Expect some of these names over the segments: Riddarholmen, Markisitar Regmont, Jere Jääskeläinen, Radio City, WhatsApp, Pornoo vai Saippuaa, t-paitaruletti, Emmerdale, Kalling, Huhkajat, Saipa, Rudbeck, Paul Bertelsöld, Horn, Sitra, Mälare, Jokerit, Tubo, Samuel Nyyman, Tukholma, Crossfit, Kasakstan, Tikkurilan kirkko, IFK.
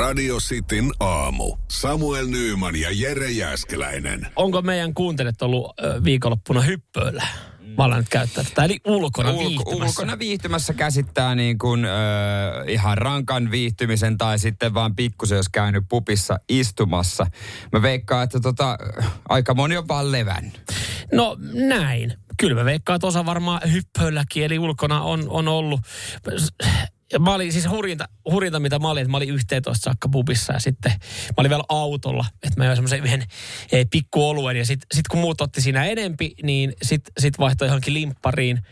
Radio Cityn aamu. Samuel Nyyman ja Jere Jääskeläinen. Onko meidän kuuntelijat ollut viikonloppuna hyppöillä? Mä olen nyt käyttää tätä. Eli ulkona viihtymässä. Ulkona viihtymässä käsittää niin kuin ihan rankan viihtymisen tai sitten vaan pikkusen, jos käynyt pubissa istumassa. Mä veikkaan, että aika moni on vaan levännyt. No näin. Kyllä mä veikkaan, että osa varmaan hyppöilläkin, eli ulkona on ollut. Mä olin siis hurjinta mitä mä olin, että mä olin 11 saakka pubissa ja sitten mä olin vielä autolla, että mä join semmoisen yhden pikkuoluen ja sit kun muut otti siinä enempi, niin sit vaihtoi johonkin limppariin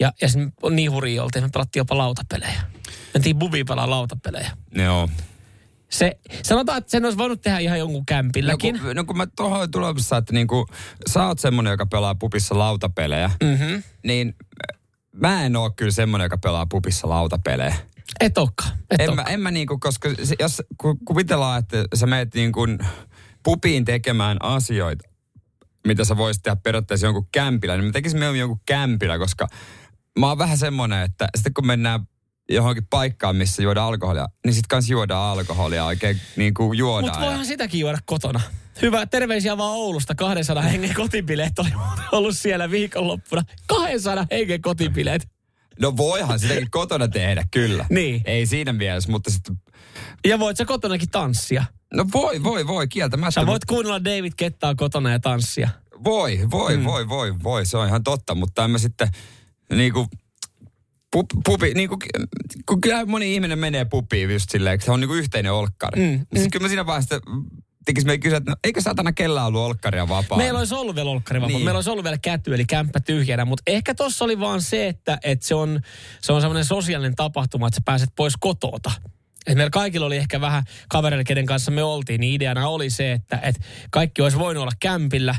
ja sitten niin hurjia oltiin, me pelattiin jopa lautapelejä. Mentiin pubiin pelaa lautapelejä. Joo. Se, sanotaan, että sen olisi voinut tehdä ihan jonkun kämpilläkin. No kun mä tuohon tulemassa, että niinku, sä oot semmonen, joka pelaa pubissa lautapelejä, niin mä en oo kyllä semmonen, joka pelaa pubissa lautapelejä. Et olekaan. En mä niinku, koska jos kuvitellaan, että sä menet niinku pubiin tekemään asioita, mitä sä voisit tehdä periaatteessa jonkun kämpillä, niin mä tekisin mieluummin jonkun kämpillä, koska mä oon vähän semmonen, että sitten kun mennään johonkin paikkaan, missä juodaan alkoholia, niin sit kans juodaan alkoholia, oikein niinku juodaan. Mut voihan sitäkin juoda kotona. Hyvä, terveisiä vaan Oulusta. 200 hengen kotibileet on ollut siellä viikonloppuna. 200 hengen kotibileet. No voihan sitäkin kotona tehdä, kyllä. Niin. Ei siinä mielessä, mutta sitten. Ja voit sä kotonakin tanssia? No voi, kieltämättä. Sä voit kuunnella David Kettaa kotona ja tanssia. Voi, se on ihan totta, mutta en mä sitten niinku pubi, niin kun kyllä moni ihminen menee pubiin just silleen, että se on niin kuin yhteinen olkkari. Siis kyllä mä siinä vaiheessa tekisi meidän kysyä, että no, eikö satana kellään ollut olkkaria vapaana? Meillä olisi ollut vielä olkkari vapaana, niin. Meillä olisi ollut vielä käty, eli kämppä tyhjänä, mutta ehkä tossa oli vaan se, että se on semmoinen sosiaalinen tapahtuma, että sä pääset pois kotota. Et meillä kaikilla oli ehkä vähän kavereilla, kenen kanssa me oltiin, niin ideana oli se, että kaikki olisi voinut olla kämpillä,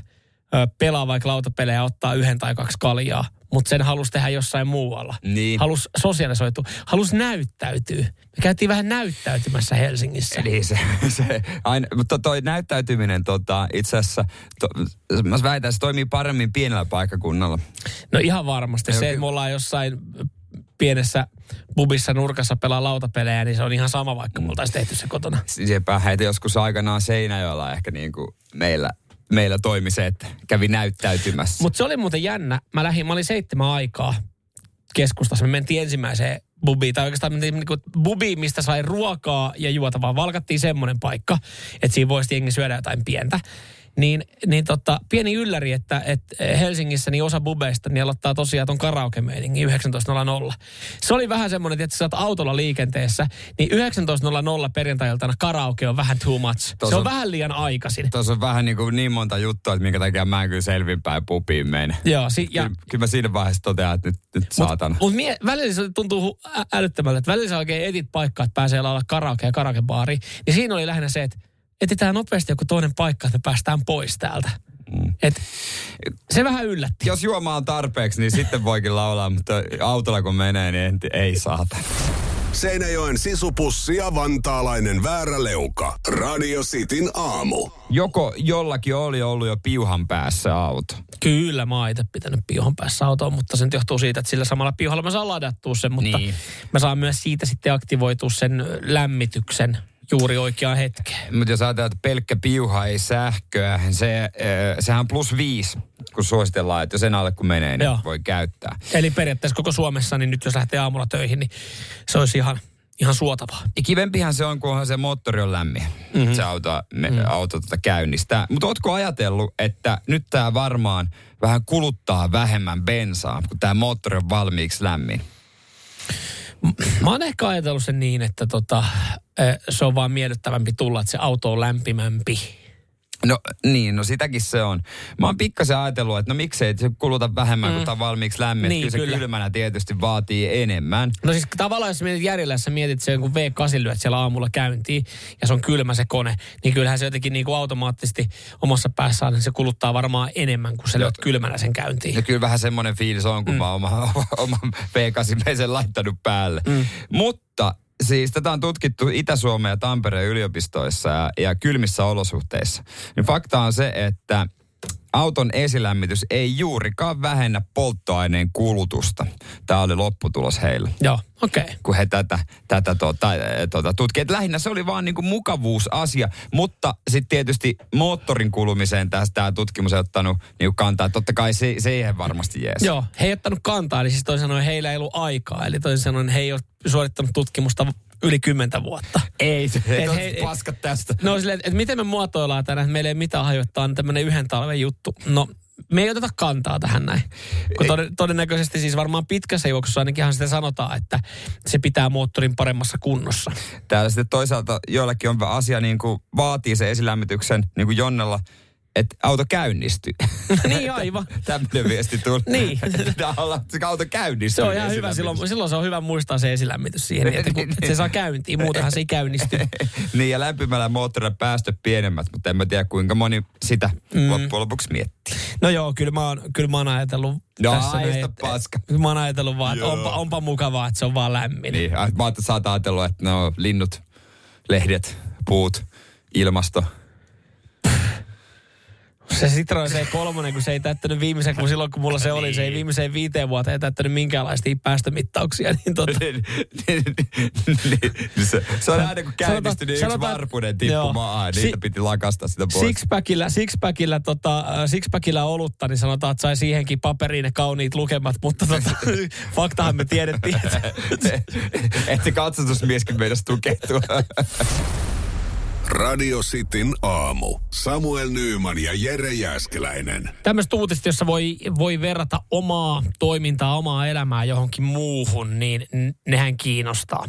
pelaa vaikka lautapelejä, ottaa yhden tai kaksi kaljaa. Mutta sen halusi tehdä jossain muualla. Niin. Halusi sosiaalisoitua. Halusi näyttäytyä. Me käytiin vähän näyttäytymässä Helsingissä. Eli se aina, mutta toi näyttäytyminen itse asiassa, mä väitän, se toimii paremmin pienellä paikkakunnalla. No ihan varmasti. Se, että me ollaan jossain pienessä pubissa nurkassa pelaa lautapelejä, niin se on ihan sama, vaikka me oltaisiin tehty se kotona. Sepä heitä joskus aikanaan Seinäjoella ehkä niin kuin meillä toimi se, että kävi näyttäytymässä. Mutta se oli muuten jännä. Mä olin 7 aikaa keskustassa. Me mentiin ensimmäiseen bubiin. Tai oikeastaan mentiin niin bubiin, mistä sai ruokaa ja juota. Vaan valkattiin semmoinen paikka, että siinä voisi jengi syödä jotain pientä. Niin, pieni ylläri, että Helsingissä niin osa bubeista niin aloittaa tosiaan ton karaoke-meiningin 19.00. Se oli vähän semmoinen, että sä oot autolla liikenteessä, niin 19.00 perjantai-iltana karaoke on vähän too much. Se on vähän liian aikaisin. Tuossa on vähän niin monta juttua, että minkä takia mä en kyllä selvinpäin pubiin mene. Joo, kyllä mä siinä vaiheessa totean, että nyt saatana. Mutta välillä se tuntuu älyttömältä, että välillä sä oikein etit paikkaa, että pääsee laulaa karaoke ja karaokebaari. Niin siinä oli lähinnä se, että etsitään nopeasti joku toinen paikka, että me päästään pois täältä. Se vähän yllätti. Jos juoma on tarpeeksi, niin sitten voikin laulaa, mutta autolla kun menee, niin ei saata. Seinäjoen sisupussi ja vantaalainen vääräleuka. Radio Cityn aamu. Joko jollakin oli ollut jo piuhan päässä auto? Kyllä, mä oon itse pitänyt piuhan päässä autoa, mutta se nyt johtuu siitä, että sillä samalla piuhalla mä saan ladattua sen, mutta niin. Mä saan myös siitä sitten aktivoitua sen lämmityksen. Juuri oikeaan hetkeen. Mutta jos ajatellaan, että pelkkä piuha ei sähköä, sehän on +5, kun suositellaan, että jos sen alle kun menee, niin joo, voi käyttää. Eli periaatteessa koko Suomessa, niin nyt jos lähtee aamulla töihin, niin se olisi ihan suotavaa. Ja kivempihän se on, kunhan se moottori on lämmin. Mm-hmm. Se auto käynnistää. Mutta ootko ajatellut, että nyt tämä varmaan vähän kuluttaa vähemmän bensaa, kun tämä moottori on valmiiksi lämmin? Mä oon ehkä ajatellut sen niin, että se on vaan miellyttävämpi tulla, että se auto on lämpimämpi. No niin, no sitäkin se on. Mä oon pikkasen ajatellut, että no miksei se kuluta vähemmän, kun tää on valmiiksi lämmin. Niin, kyllä se kylmänä tietysti vaatii enemmän. No siis tavallaan, jos mietit järjellä, jos mietit se jonkun V8 lyöt siellä aamulla käyntiin ja se on kylmä se kone, niin kyllähän se jotenkin niin kuin automaattisesti omassa päässään, niin se kuluttaa varmaan enemmän, kun sä lyöt kylmänä sen käyntiin. No kyllä vähän semmoinen fiilis on, kun mä oon oma V8 sen laittanut päälle. Mutta siis tätä on tutkittu Itä-Suomen ja Tampereen yliopistoissa ja kylmissä olosuhteissa. Niin fakta on se, että Auton esilämmitys ei juurikaan vähennä polttoaineen kulutusta. Tämä oli lopputulos heillä. Joo, okei. Okay. Kun he tätä tutkivat. Et lähinnä se oli vaan niinku mukavuusasia, mutta sitten tietysti moottorin kulumiseen tämä tutkimus ei ottanut niinku kantaa. Totta kai se ei varmasti jees. Joo, he ei ottanut kantaa, eli siis toisin sanoen heillä ei ollut aikaa. Eli toisin sanoen he ei ole suorittanut tutkimusta yli 10 vuotta. Ei, se ei paska tästä. No silleen, että miten me muotoillaan tänään, että meillä ei mitään hajottaa, niin tämmöinen yhden talven juttu. No, me ei oteta kantaa tähän näin. Kun todennäköisesti siis varmaan pitkässä juoksussa ainakinhan sitä sanotaan, että se pitää moottorin paremmassa kunnossa. Täällä sitten toisaalta joillakin on asia niin kuin vaatii sen esilämmityksen, niin kuin Jonnella, että auto käynnistyy. Niin aivan. Tämmöinen viesti tuli. Niin. Pitää olla, auto käynnistyy. Se on ihan hyvä. Silloin se on hyvä muistaa se esilämmitys siihen, että se saa käyntiin. Muutenhan se ei käynnisty. Niin ja lämpimällä moottorilla päästöt pienemmät, mutta en mä tiedä kuinka moni sitä loppujen lopuksi miettii. No joo, kyllä mä oon ajatellut. No aista paska. Mä oon ajatellut vaan, että onpa mukavaa, että se on vaan lämmin. Niin, sä oot ajatellut, että no linnut, lehdet, puut, ilmasto. Se Sitra C3, kun se ei täyttänyt viimeisen, kun silloin kun mulla se oli, se ei viimeiseen 5 vuoteen ei täyttänyt minkäänlaisia päästömittauksia. Niin se on aina kun käynnistyi yksi varpunen tippumaan, niitä piti lakastaa sitä pois. Sixpackillä olutta, niin sanotaan, että sai siihenkin paperiin ne kauniit lukemat, mutta faktahan me tiedettiin. Että se katsastusmieskin meidäs tukehtuu. Radio Cityn aamu. Samuel Nyyman ja Jere Jääskeläinen. Tämmöistä uutista, jossa voi verrata omaa toimintaa, omaa elämää johonkin muuhun, niin nehän kiinnostaa.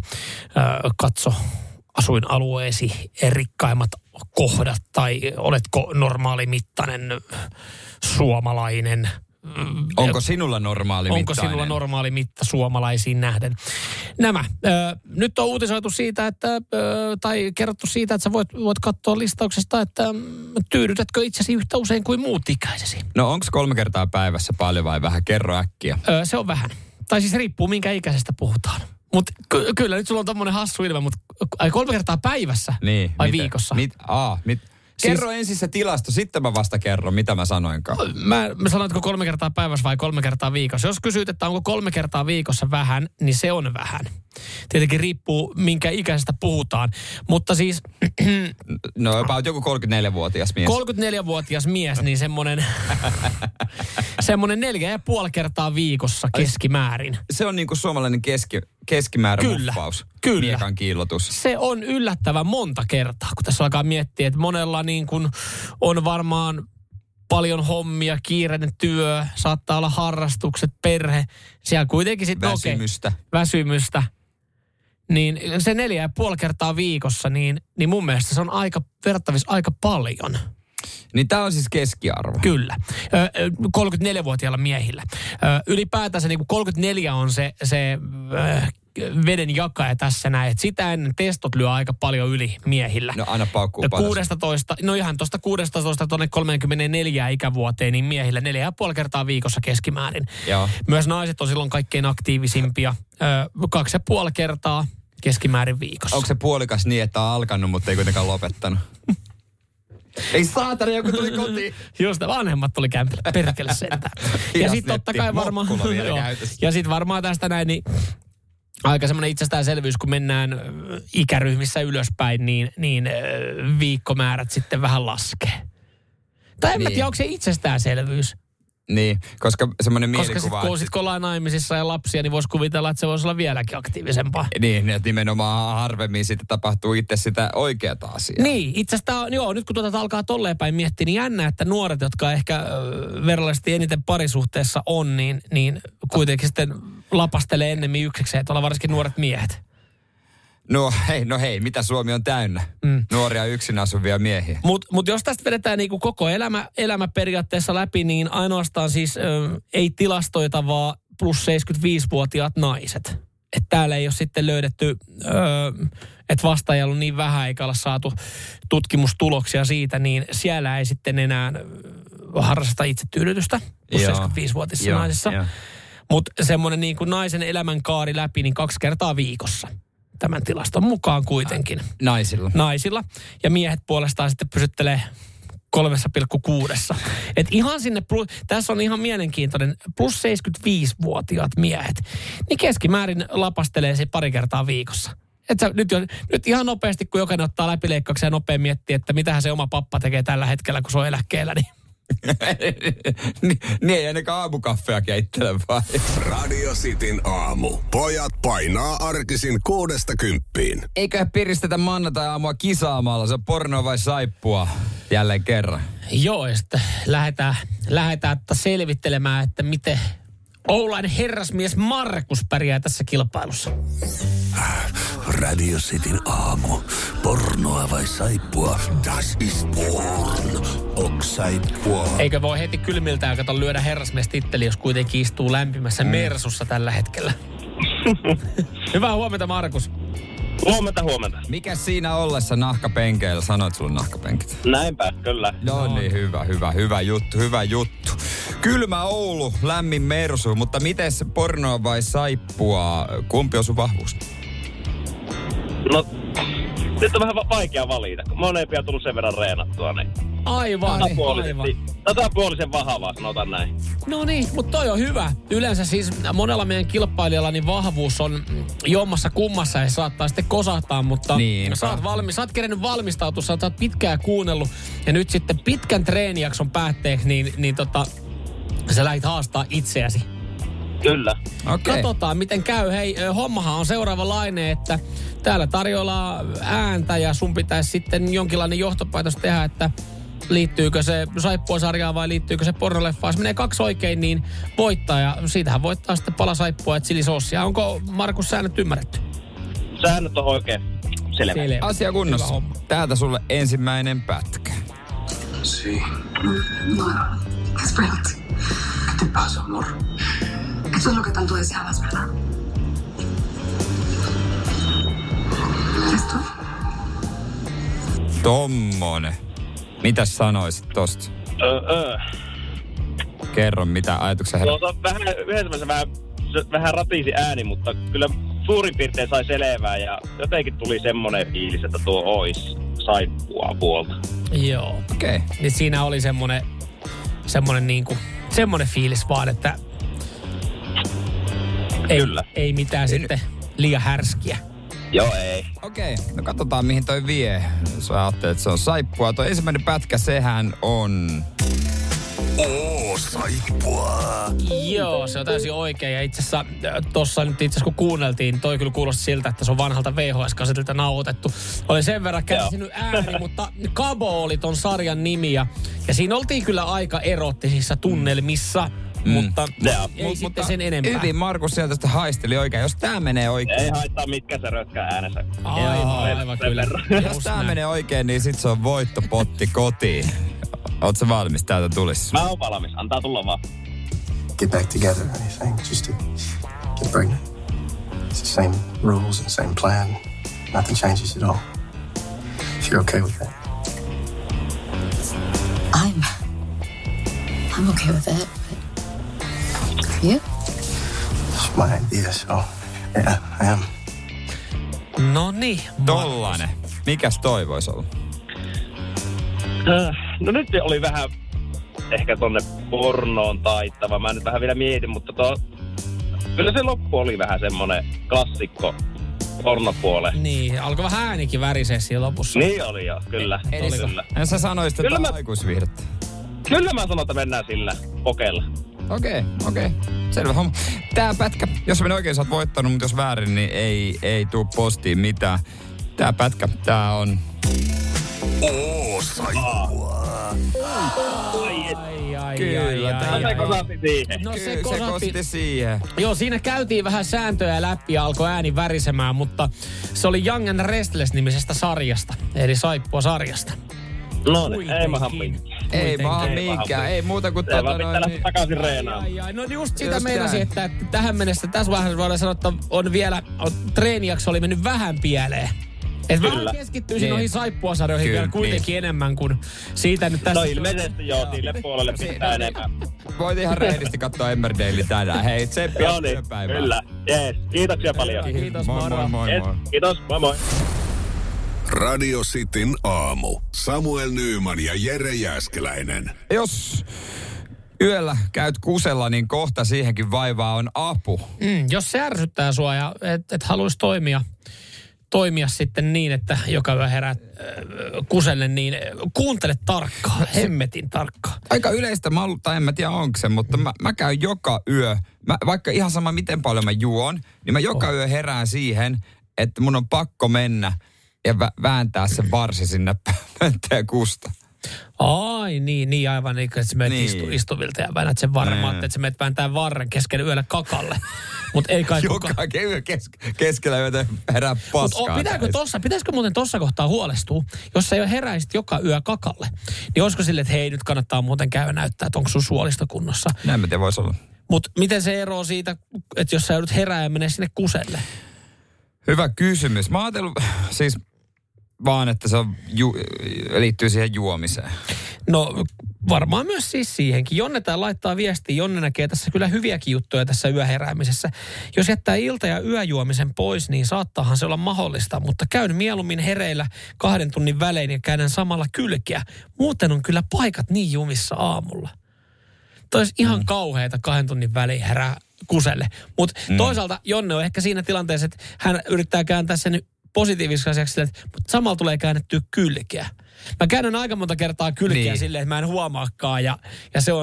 Katso asuinalueesi rikkaimmat kohdat, tai oletko normaalimittainen suomalainen. Onko sinulla normaali mittainen? Onko sinulla normaali mitta suomalaisiin nähden? Nämä. Nyt on uutisoitu siitä, tai kerrottu siitä, että sä voit katsoa listauksesta, että tyydytätkö itsesi yhtä usein kuin muut ikäisesi. No onko 3 kertaa päivässä paljon vai vähän? Kerro äkkiä. Se on vähän. Tai siis riippuu minkä ikäisestä puhutaan. Mutta kyllä nyt sulla on tommonen hassu ilme, mutta 3 kertaa päivässä niin, vai miten? Viikossa? Kerro ensin se tilasto, sitten mä vasta kerron, mitä mä sanoinkaan. Mä sanoitko 3 kertaa päivässä vai 3 kertaa viikossa? Jos kysyt, että onko 3 kertaa viikossa vähän, niin se on vähän. Tietenkin riippuu, minkä ikäisestä puhutaan. Mutta siis... No joku 34-vuotias mies. 34-vuotias mies, niin semmoinen 4,5 kertaa viikossa keskimäärin. Se on niin kuin suomalainen keskimäärämuffaus. Kyllä. Miekan kiillotus. Se on yllättävän monta kertaa, kun tässä alkaa miettiä, että monella niin kuin on varmaan paljon hommia, kiireinen työ, saattaa olla harrastukset, perhe. Siellä kuitenkin sitten väsymystä. Niin se 4,5 kertaa viikossa, niin mun mielestä se on aika verrattavissa aika paljon. Niin tämä on siis keskiarvo. Kyllä. 34-vuotiailla miehillä. Ylipäätänsä niin 34 on se veden jakaja tässä näin. Et sitä ennen testot lyö aika paljon yli miehillä. No aina paukkuu 16, no ihan tuosta 16 tuonne 34 ikävuoteen, niin miehillä 4,5 kertaa viikossa keskimäärin. Joo. Myös naiset on silloin kaikkein aktiivisimpia. 2,5 kertaa keskimäärin viikossa. Onko se puolikas niin, että on alkanut, mutta ei kuitenkaan lopettanut? Ei saatana, joku tuli kotiin. Just, vanhemmat tuli kämpillä, perkele sentään. Ja sitten totta kai varmaan... Ja sitten varmaan tästä näin, niin aika semmoinen itsestäänselvyys, kun mennään ikäryhmissä ylöspäin, niin viikkomäärät sitten vähän laskee. Tai en mä tiedä, onko se itsestäänselvyys? Niin, koska semmoinen mielikuva... Koska sitten kun ollaan naimisissa ja lapsia, niin voisi kuvitella, että se voisi olla vieläkin aktiivisempaa. Niin, että nimenomaan harvemmin sitten tapahtuu itse sitä oikeata asiaa. Niin, itse asiassa nyt kun tuota alkaa tolleen päin miettiä, niin jännä, että nuoret, jotka ehkä verrallisesti eniten parisuhteessa on, niin kuitenkin sitten lapastelee ennemmin yksikseen, että ollaan varsinkin nuoret miehet. No hei, mitä Suomi on täynnä? Nuoria yksin asuvia miehiä. Mut jos tästä vedetään niin kuin koko elämä periaatteessa läpi, niin ainoastaan siis ei tilastoita, vaan plus 75-vuotiaat naiset. Et täällä ei ole sitten löydetty, että vastaajia on niin vähän, eikä olla saatu tutkimustuloksia siitä, niin siellä ei sitten enää harrasta itsetyydytystä plus 75-vuotiaissa naisissa. Mutta semmoinen niin kuin naisen elämänkaari läpi, niin 2 kertaa viikossa. Tämän tilaston mukaan kuitenkin. Naisilla. Ja miehet puolestaan sitten pysyttelee 3,6. Et ihan sinne, tässä on ihan mielenkiintoinen, plus 75-vuotiaat miehet, niin keskimäärin lapastelee se pari kertaa viikossa. Et sä, nyt ihan nopeasti, kun jokainen ottaa läpileikkauksen ja nopea miettii, että mitähän se oma pappa tekee tällä hetkellä, kun se on eläkkeellä, niin... Niin ei ainakaan aamukaffea keittele vai? Radio Cityn aamu. Pojat painaa arkisin 6–10. Eikä piristetä maanantai-aamua kisaamalla. Se on porno vai saippuaa jälleen kerran. Joo, ja sitten lähdetään selvittelemään, että miten Oulainen herrasmies Markus pärjää tässä kilpailussa. Radio Cityn aamu. Pornoa vai saippua? Das is porn. Ok saippua. Eikö voi heti kylmiltään kato lyödä herrasmiestitteli, jos kuitenkin istuu lämpimässä mersussa tällä hetkellä? Hyvää huomenta, Markus. Huomenta. Mikä siinä ollessa nahkapenkeillä? Sanoit sun nahkapenkit. Näinpä, kyllä. No niin, hyvä juttu. Kylmä Oulu, lämmin mersu, mutta mites pornoa vai saippuaa? Kumpi on sun vahvuus? No, nyt on vähän vaikea valita, kun molempia on tullut sen verran reenattua, niin... Tasapuolisen vahvaa, sanotaan näin. No niin, mutta toi on hyvä. Yleensä siis monella meidän kilpailijalla niin vahvuus on jommassa kummassa ja saattaa sitten kosahtaa, mutta niin, sä oot kerennyt valmistautua, sä oot pitkään kuunnellut ja nyt sitten pitkän treenijakson päätteeksi, niin sä lähdit haastaa itseäsi. Kyllä. Okay. Katsotaan, miten käy. Hei, hommahan on seuraava laine, että täällä tarjolla ääntä ja sun pitäisi sitten jonkinlainen johtopäätös tehdä, että liittyykö se saippuasarjaan vai liittyykö se pornoleffaan. Jos menee 2 oikein, niin voittaa ja siitähän voittaa sitten pala saippua ja chilisossia. Onko, Markus, säännöt ymmärretty? Säännöt on oikein selvä. Asia kunnossa. Täältä sulle ensimmäinen pätkä. Si. ¿Qué te pasa, amor? Eso es lo que tanto deseabas, ¿verdad? ¿Listo? Tommonen. Mitäs sanoisit tosta? Kerro, mitä ajatuksia herää. No, vähän ratisi ääni, mutta kyllä suurin piirtein sai selvää ja jotenkin tuli semmonen fiilis, että tuo ois saippua puolta. Joo. Okei. Niin siinä oli semmonen niinku... Semmoinen fiilis vaan, että ei mitään sitten liian härskiä. Joo, ei. Okei, no katsotaan mihin toi vie. Sä ajattelet, että se on saippua. Toi ensimmäinen pätkä, sehän on... saippua. Joo, se on täysin oikein. Ja itse asiassa tossa nyt kun kuunneltiin, toi kyllä kuulosti siltä, että se on vanhalta VHS-kasetilta nauhoitettu. Oli sen verran kärsinyt ääni, mutta Kabo oli ton sarjan nimi. Ja siinä oltiin kyllä aika erottisissa tunnelmissa, mutta ei sitten sen enempää. Hyvin Markus sieltä sitä haisteli oikein. Jos tää menee oikein... Ei haittaa mitkä se rötkää äänensä. Aivan kyllä. Jos tää menee oikein, niin sit se on voittopotti kotiin. Ootko sä valmis? Täältä tulisi. Mä oon valmis. Antaa tulla vaan. Get back together, anything. Just to get pregnant. It's the same rules and same plan. Nothing changes at all. If you're okay with that. I'm okay with that, but for you? It's my idea, so yeah, I am. No niin. Tollainen. Mikäs toi vois olla? No nyt oli vähän ehkä tonne pornoon taittava. Mä nyt vähän vielä mietin, mutta kyllä se loppu oli vähän semmonen klassikko pornopuole. Niin, alkoi vähän äänikin värisee siinä lopussa. Niin oli jo, kyllä. Kyllä. Sä sanoisit, että aikuisviihdettä. Kyllä mä sanon, että mennään sillä kokeilla. Okei. Selvä homma. Tää pätkä, jos menee oikein, sä oot voittanut, mutta jos väärin, niin ei tuu postiin mitään. Tää pätkä, tää on... saippua. Kyllä, se kosahti siihen. No se kosahti siihen. Joo, siinä käytiin vähän sääntöjä läpi ja alkoi ääni värisemään, mutta se oli Young and Restless-nimisestä sarjasta, eli saippua-sarjasta. No niin, ei vaan minkään. Ei muuta kuin tätä noin. Pitää lähteä takaisin reenaamaan. No just sitä meinasin, että tähän mennessä tässä vaiheessa voidaan sanoa, että on vielä, treenijakso oli mennyt vähän pieleen. Et kyllä. Vähän keskittyisi noihin saippuasarjoihin vielä kuitenkin enemmän kuin siitä nyt tässä... No ilmeisesti joo, niille puolelle pitää enemmän. Voit ihan rehellisesti katsoa Emmerdale tänään. Hei, tsemppiä työpäivää. Kyllä, jees. Kiitoksia paljon. Kiitos, moi. Kiitos, moi. Radio Cityn aamu. Samuel Nyyman ja Jere Jääskeläinen. Jos yöllä käyt kusella, niin kohta siihenkin vaivaa on apu. Jos se ärsyttää sua ja et haluaisi toimia sitten niin, että joka yö herät kuselle, niin kuuntele tarkkaan, hemmetin tarkkaan. Aika yleistä, en mä tiedä onko se, mutta mä käyn joka yö, vaikka ihan sama miten paljon mä juon, niin mä joka yö herään siihen, että mun on pakko mennä ja vääntää sen varsi sinne pönttöön kusta. Ai niin aivan, että sä menet istuvilta ja väännät sen varmaan, että sä menet vääntää varren keskellä yöllä kakalle. Mutta ei kai kukaan. Keskellä yötä herää paskaa. Pitäisikö muuten tuossa kohtaa huolestua, jos sä jo heräisit joka yö kakalle? Niin olisiko silleen, että hei, nyt kannattaa muuten käydä näyttää, että onko sun suolisto kunnossa? Näin mä tiedän, voisi olla. Mutta miten se eroo siitä, että jos sä joudut herää ja menee sinne kuselle? Hyvä kysymys. Mä oon ajatellut siis vaan, että se liittyy siihen juomiseen. No varmaan myös siis siihenkin. Jonne tää laittaa viestiä, Jonne näkee tässä kyllä hyviäkin juttuja tässä yöheräämisessä. Jos jättää ilta- ja yöjuomisen pois, niin saattaahan se olla mahdollista, mutta käyn mieluummin hereillä 2 tunnin välein ja käydään samalla kylkeä. Muuten on kyllä paikat niin jumissa aamulla. Toi olisi ihan kauheita 2 tunnin välein herää kuselle. Mutta toisaalta Jonne on ehkä siinä tilanteessa, että hän yrittää kääntää sen positiivisiksi asiaksi silleen, mutta samalla tulee käännettyä kylkeä. Mä käännän aika monta kertaa kylkeä silleen, että mä en huomaakaan ja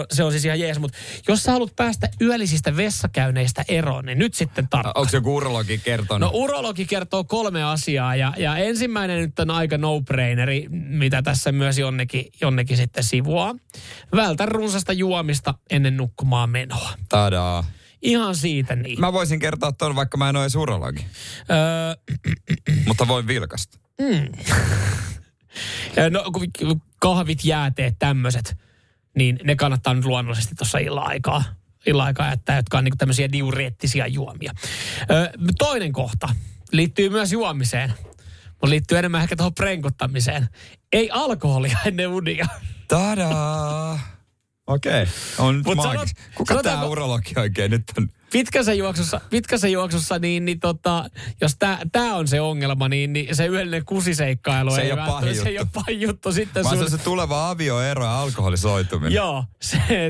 se on siis ihan jees. Mutta jos sä haluat päästä yöllisistä vessakäyneistä eroon, niin nyt sitten tarkkaan. Onko joku urologi kertonut? No urologi kertoo 3 asiaa ja ensimmäinen nyt on aika no-braineri, mitä tässä myös jonnekin sitten sivuaa. Vältä runsasta juomista ennen nukkumaan menoa. Tadaa. Ihan siitä niin. Mä voisin kertoa ton, vaikka mä en ole urologi. Mutta voin vilkasta. No kahvit, jääteet, tämmöiset, niin ne kannattaa nyt luonnollisesti tuossa illan aikaa jättää, jotka on niinku tämmöisiä diureettisia juomia. Toinen kohta liittyy myös juomiseen, mutta liittyy enemmän ehkä tuohon prenkuttamiseen. Ei alkoholia ennen unia. Tadaa! Okei. Kuka tämä urologi oikein nyt on? Pitkässä juoksussa niin jos tämä on se ongelma, niin se yöllinen kusiseikkailu se ei ole pahin juttu. Se ei ole pahin juttu sitten. Vaan se on se tuleva avioero ja alkoholisoituminen. Joo.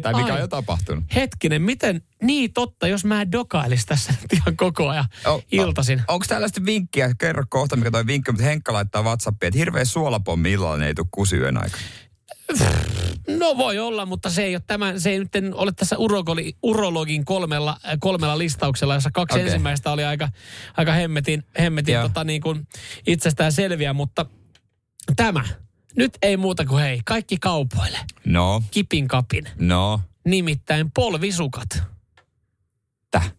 Tai mikä on jo tapahtunut. Hetkinen, miten? Niin totta, jos mä dokailisi tässä ihan koko ajan iltaisin. Onko tällaista vinkkiä? Kerro kohta, mikä toi vinkki, mutta Henkka laittaa WhatsAppiin, että hirveä suolapommi illalla ei tule kusiyön aikaan. No voi olla, mutta se ei ole nyt ole tässä urologin kolmella listauksella, jossa 2 ensimmäistä oli aika hemmetin niin kuin itsestään selviä, mutta tämä. Nyt ei muuta kuin hei, kaikki kaupoille. No. Kipin kapin. No. Nimittäin polvisukat. Täh.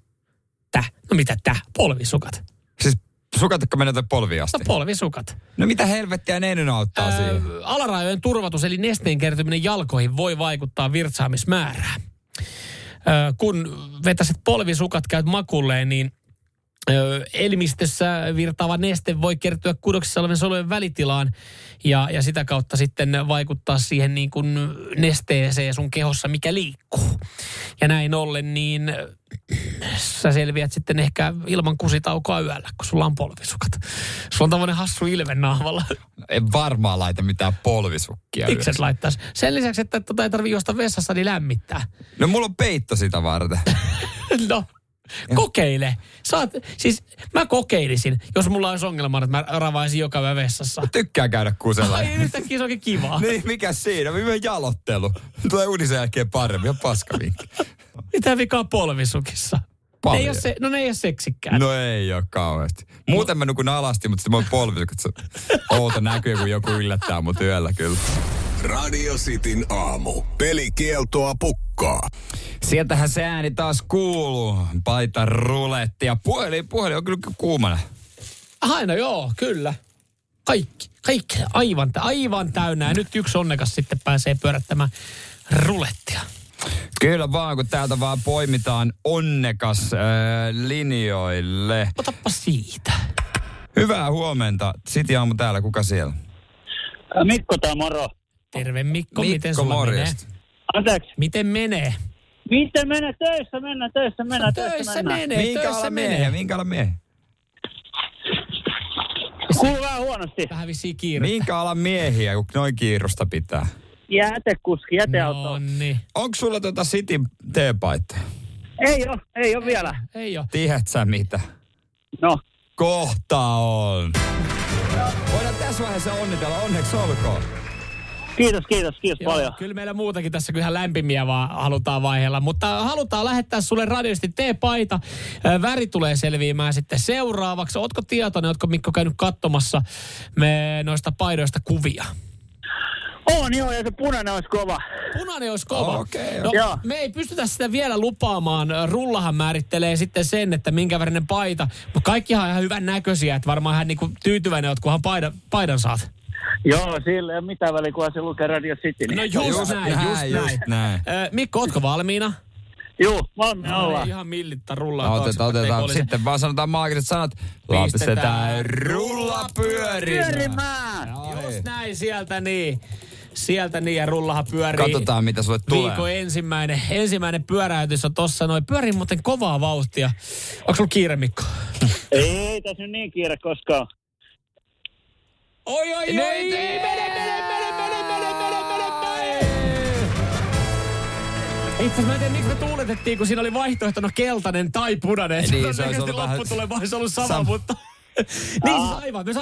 No mitä täh? Polvisukat. Siis sukat, jotka menetään polviin asti? No polvisukat. No mitä helvettiä ne nyt auttaa siihen? Alarajojen turvatus eli nesteen kertyminen jalkoihin voi vaikuttaa virtsaamismäärään. Kun vetäiset polvisukat käyt makulleen, niin elimistössä virtaava neste voi kertyä kudoksissa olevien solujen välitilaan ja sitä kautta sitten vaikuttaa siihen niin kuin nesteeseen sun kehossa, mikä liikkuu. Ja näin ollen niin sä selviät sitten ehkä ilman kusitaukoa yöllä, kun sulla on polvisukat. Sulla on tämmöinen hassu ilme naamalla. No, en varmaan laita mitään polvisukkia. Miksi et laittaisi? Sen lisäksi, että ei tarvitse juosta vessassa, niin lämmittää. No mulla on peitto sitä varten. No. Kokeile. Mä kokeilisin, jos mulla olisi ongelma, että mä ravaisin joka päivä vessassa. Mä tykkään käydä kusella. Ai yhtäkkiä se onkin kivaa. Niin, mikä siinä? Mikä jalottelu? Tulee unisen jälkeen paremmin, on paskavinkki. Mitä vikaa polvisukissa? Paljon. Ne ei ole seksikään. No ei ole kauheasti. Muuten mä nukun alasti, mutta sitten mä oon polvisukissa. Outo näkyy, kun joku yllättää mut yöllä kyllä. Radio Cityn aamu. Pelikieltoa pukkaa. Sieltähän se ääni taas kuuluu. Paita rulettia. Puhelin on kyllä kuumana. Aina joo, kyllä. Kaikki aivan täynnä. Ja nyt yksi onnekas sitten pääsee pyörättämään rulettia. Kyllä vaan, kun täältä vaan poimitaan onnekas linjoille. Otappa siitä. Hyvää huomenta. City aamu täällä. Kuka siellä? Mikko tää moro. Terve Mikko, miten sulla menee? Anteeksi. Miten menee? Töissä mennään. Minkä ala miehiä? Kuuluu vähän huonosti. Vähän vissiin kiirettä. Minkä alan miehiä, kun noin kiirusta pitää? Jätekuski, jäteauto. Nonni. Onko sulla tuota Cityn teepaita? Ei oo vielä. Ei oo. Tiedät sä mitä? No. Kohta on. Voidaan tässä vaiheessa onnitella. Onneksi olkoon. Kiitos joo, paljon. Kyllä meillä muutakin tässä kyllähän lämpimiä vaan halutaan vaiheella, mutta halutaan lähettää sulle radiosti T-paita. Väri tulee selviämään sitten seuraavaksi. Ootko tietoinen, ootko Mikko käynyt katsomassa me noista paidoista kuvia? On joo, ja se punainen olisi kova. Okay, no, joo. Me ei pystytä sitä vielä lupaamaan. Rullahan määrittelee sitten sen, että minkä värinen paita. Mutta kaikkihan on ihan hyvän näköisiä, että varmaan hän niinku tyytyväinen oot, kunhan paidan saat. Joo, sillä ei ole mitään väliä, kunhan se lukee Radio City. Niin. No just näin. Mikko, ootko valmiina? Joo, valmiina ollaan. Ihan millittä rullaa. Otetaan sitten vaan sanotaan maagiset sanat. Pistetään rulla pyörimään. Just näin sieltä niin. Sieltä niin ja rullahan pyörii. Katsotaan mitä sulle tulee. Viikon ensimmäinen pyöräytys on tossa noin. Pyörii muuten kovaa vauhtia. Onko sulla kiire, Mikko? Ei tässä nyt niin kiire koskaan. Oi! Mene! Itse asiassa mä en tiedä, miksi me tuuletettiin, kun siinä oli vaihtoehtona keltainen tai punainen. Niin, se olisi ollut vähän... Lopputulemassa ollut sama, mutta... niin, siis aivan. Me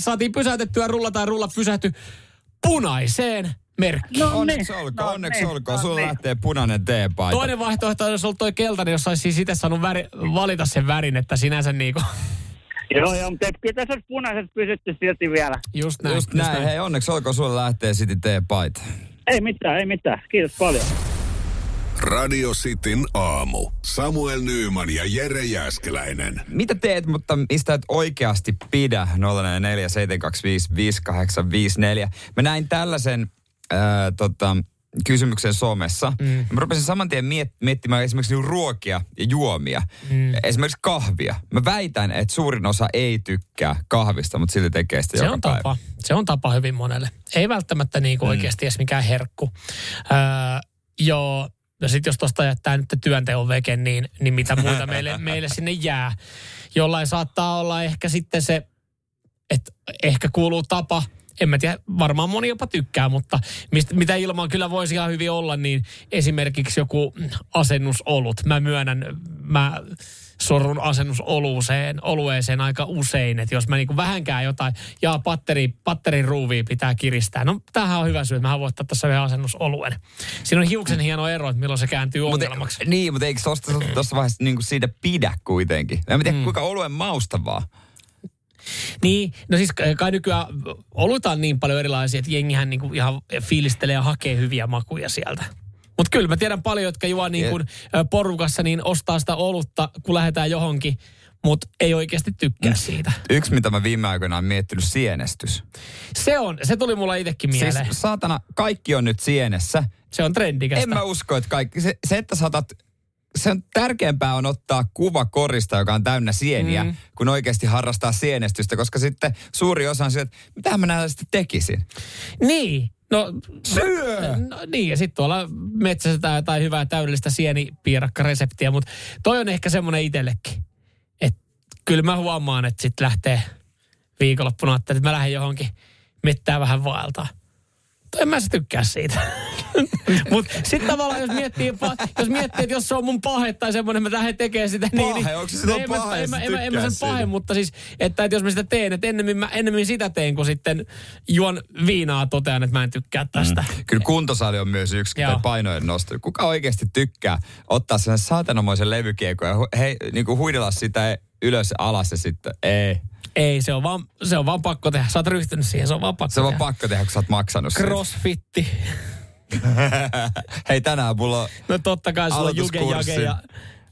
saatiin pysäytettyä rulla tai rulla pysähty punaiseen merkkiin. Onneksi olkoon. Sulla lähtee punainen T-paita. Toinen vaihtoehto olisi ollut toi keltainen, jos saisi siis itse saanut valita sen värin, että sinänsä niinku... Joo, mutta pitää se punaiset pysytty silti vielä. Just näin. Hei, onneksi olkoon sulle lähtee City T-paita. Ei mitään. Kiitos paljon. Radio Cityn aamu. Samuel Nyyman ja Jere Jääskeläinen. Mitä teet, mutta mistä et oikeasti pidä? 047255854. Mä näin tällaisen kysymyksen somessa. Mä rupesin saman tien miettimään esimerkiksi ruokia ja juomia. Esimerkiksi kahvia. Mä väitän, että suurin osa ei tykkää kahvista, mutta silti tekee sitä joka päivä. Se on tapa hyvin monelle. Ei välttämättä niinku oikeasti edes mikään herkku. Ja sit jos tosta jättää nyt työnteon veken, niin mitä muuta meille sinne jää. Jollain saattaa olla ehkä sitten se, että ehkä kuuluu tapa. En mä tiedä, varmaan moni jopa tykkää, mutta mitä ilman kyllä voisi ihan hyvin olla, niin esimerkiksi joku asennusolut. Mä sorrun asennusolueeseen aika usein, että jos mä niinku vähänkään jotain, patterin ruuvia pitää kiristää. No tämähän on hyvä syy, että mä haluan ottaa tässä yhden asennusoluen. Siinä on hiuksen hieno ero, että milloin se kääntyy ongelmaksi. Mutta eikö tuossa vaiheessa niinku siitä pidä kuitenkin? En tiedä, kuinka oluen maustavaa. Niin, no siis kai nykyään olutaan niin paljon erilaisia, että jengihän niinku ihan fiilistelee ja hakee hyviä makuja sieltä. Mutta kyllä mä tiedän paljon, jotka juo niin kuin porukassa, niin ostaa sitä olutta, kun lähdetään johonkin, mutta ei oikeasti tykkää siitä. Yksi, mitä mä viime aikoina on miettinyt, sienestys. Se tuli mulla itsekin mieleen. Siis saatana, kaikki on nyt sienessä. Se on trendikästä. En mä usko, että kaikki, että saatat... Se on tärkeämpää on ottaa kuva korista, joka on täynnä sieniä, kun oikeasti harrastaa sienestystä, koska sitten suuri osa on siitä, että mitähän mä näillä sitten tekisin. Niin. No, syö! No, niin, ja sitten tuolla metsästä jotain hyvää täydellistä sienipiirakkareseptiä, mutta toi on ehkä semmoinen itsellekin. Että kyllä mä huomaan, että sitten lähtee viikonloppuna, että mä lähden johonkin mettään vähän vaeltaa. En mä se tykkää siitä. Mutta sitten tavallaan, jos miettii, että jos se on mun pahe tai semmoinen, mä lähden tekemään sitä. En mä sen pahe, mutta siis, että jos mä sitä teen, että ennemmin sitä teen, kun sitten juon viinaa totean, että mä en tykkää tästä. Kyllä kuntosali on myös yksi, tai painojen nosto. Kuka oikeasti tykkää ottaa sen saatanomaisen levykiekon ja niinku huidella sitä ylös alas ja sitten ei. Ei, se on vaan pakko tehdä. Sä oot ryhtynyt siihen, se on vaan pakko tehdä, kun sä oot maksanut siitä. Crossfitti. Hei, tänään mulla on no totta kai sulla on Juge Jage ja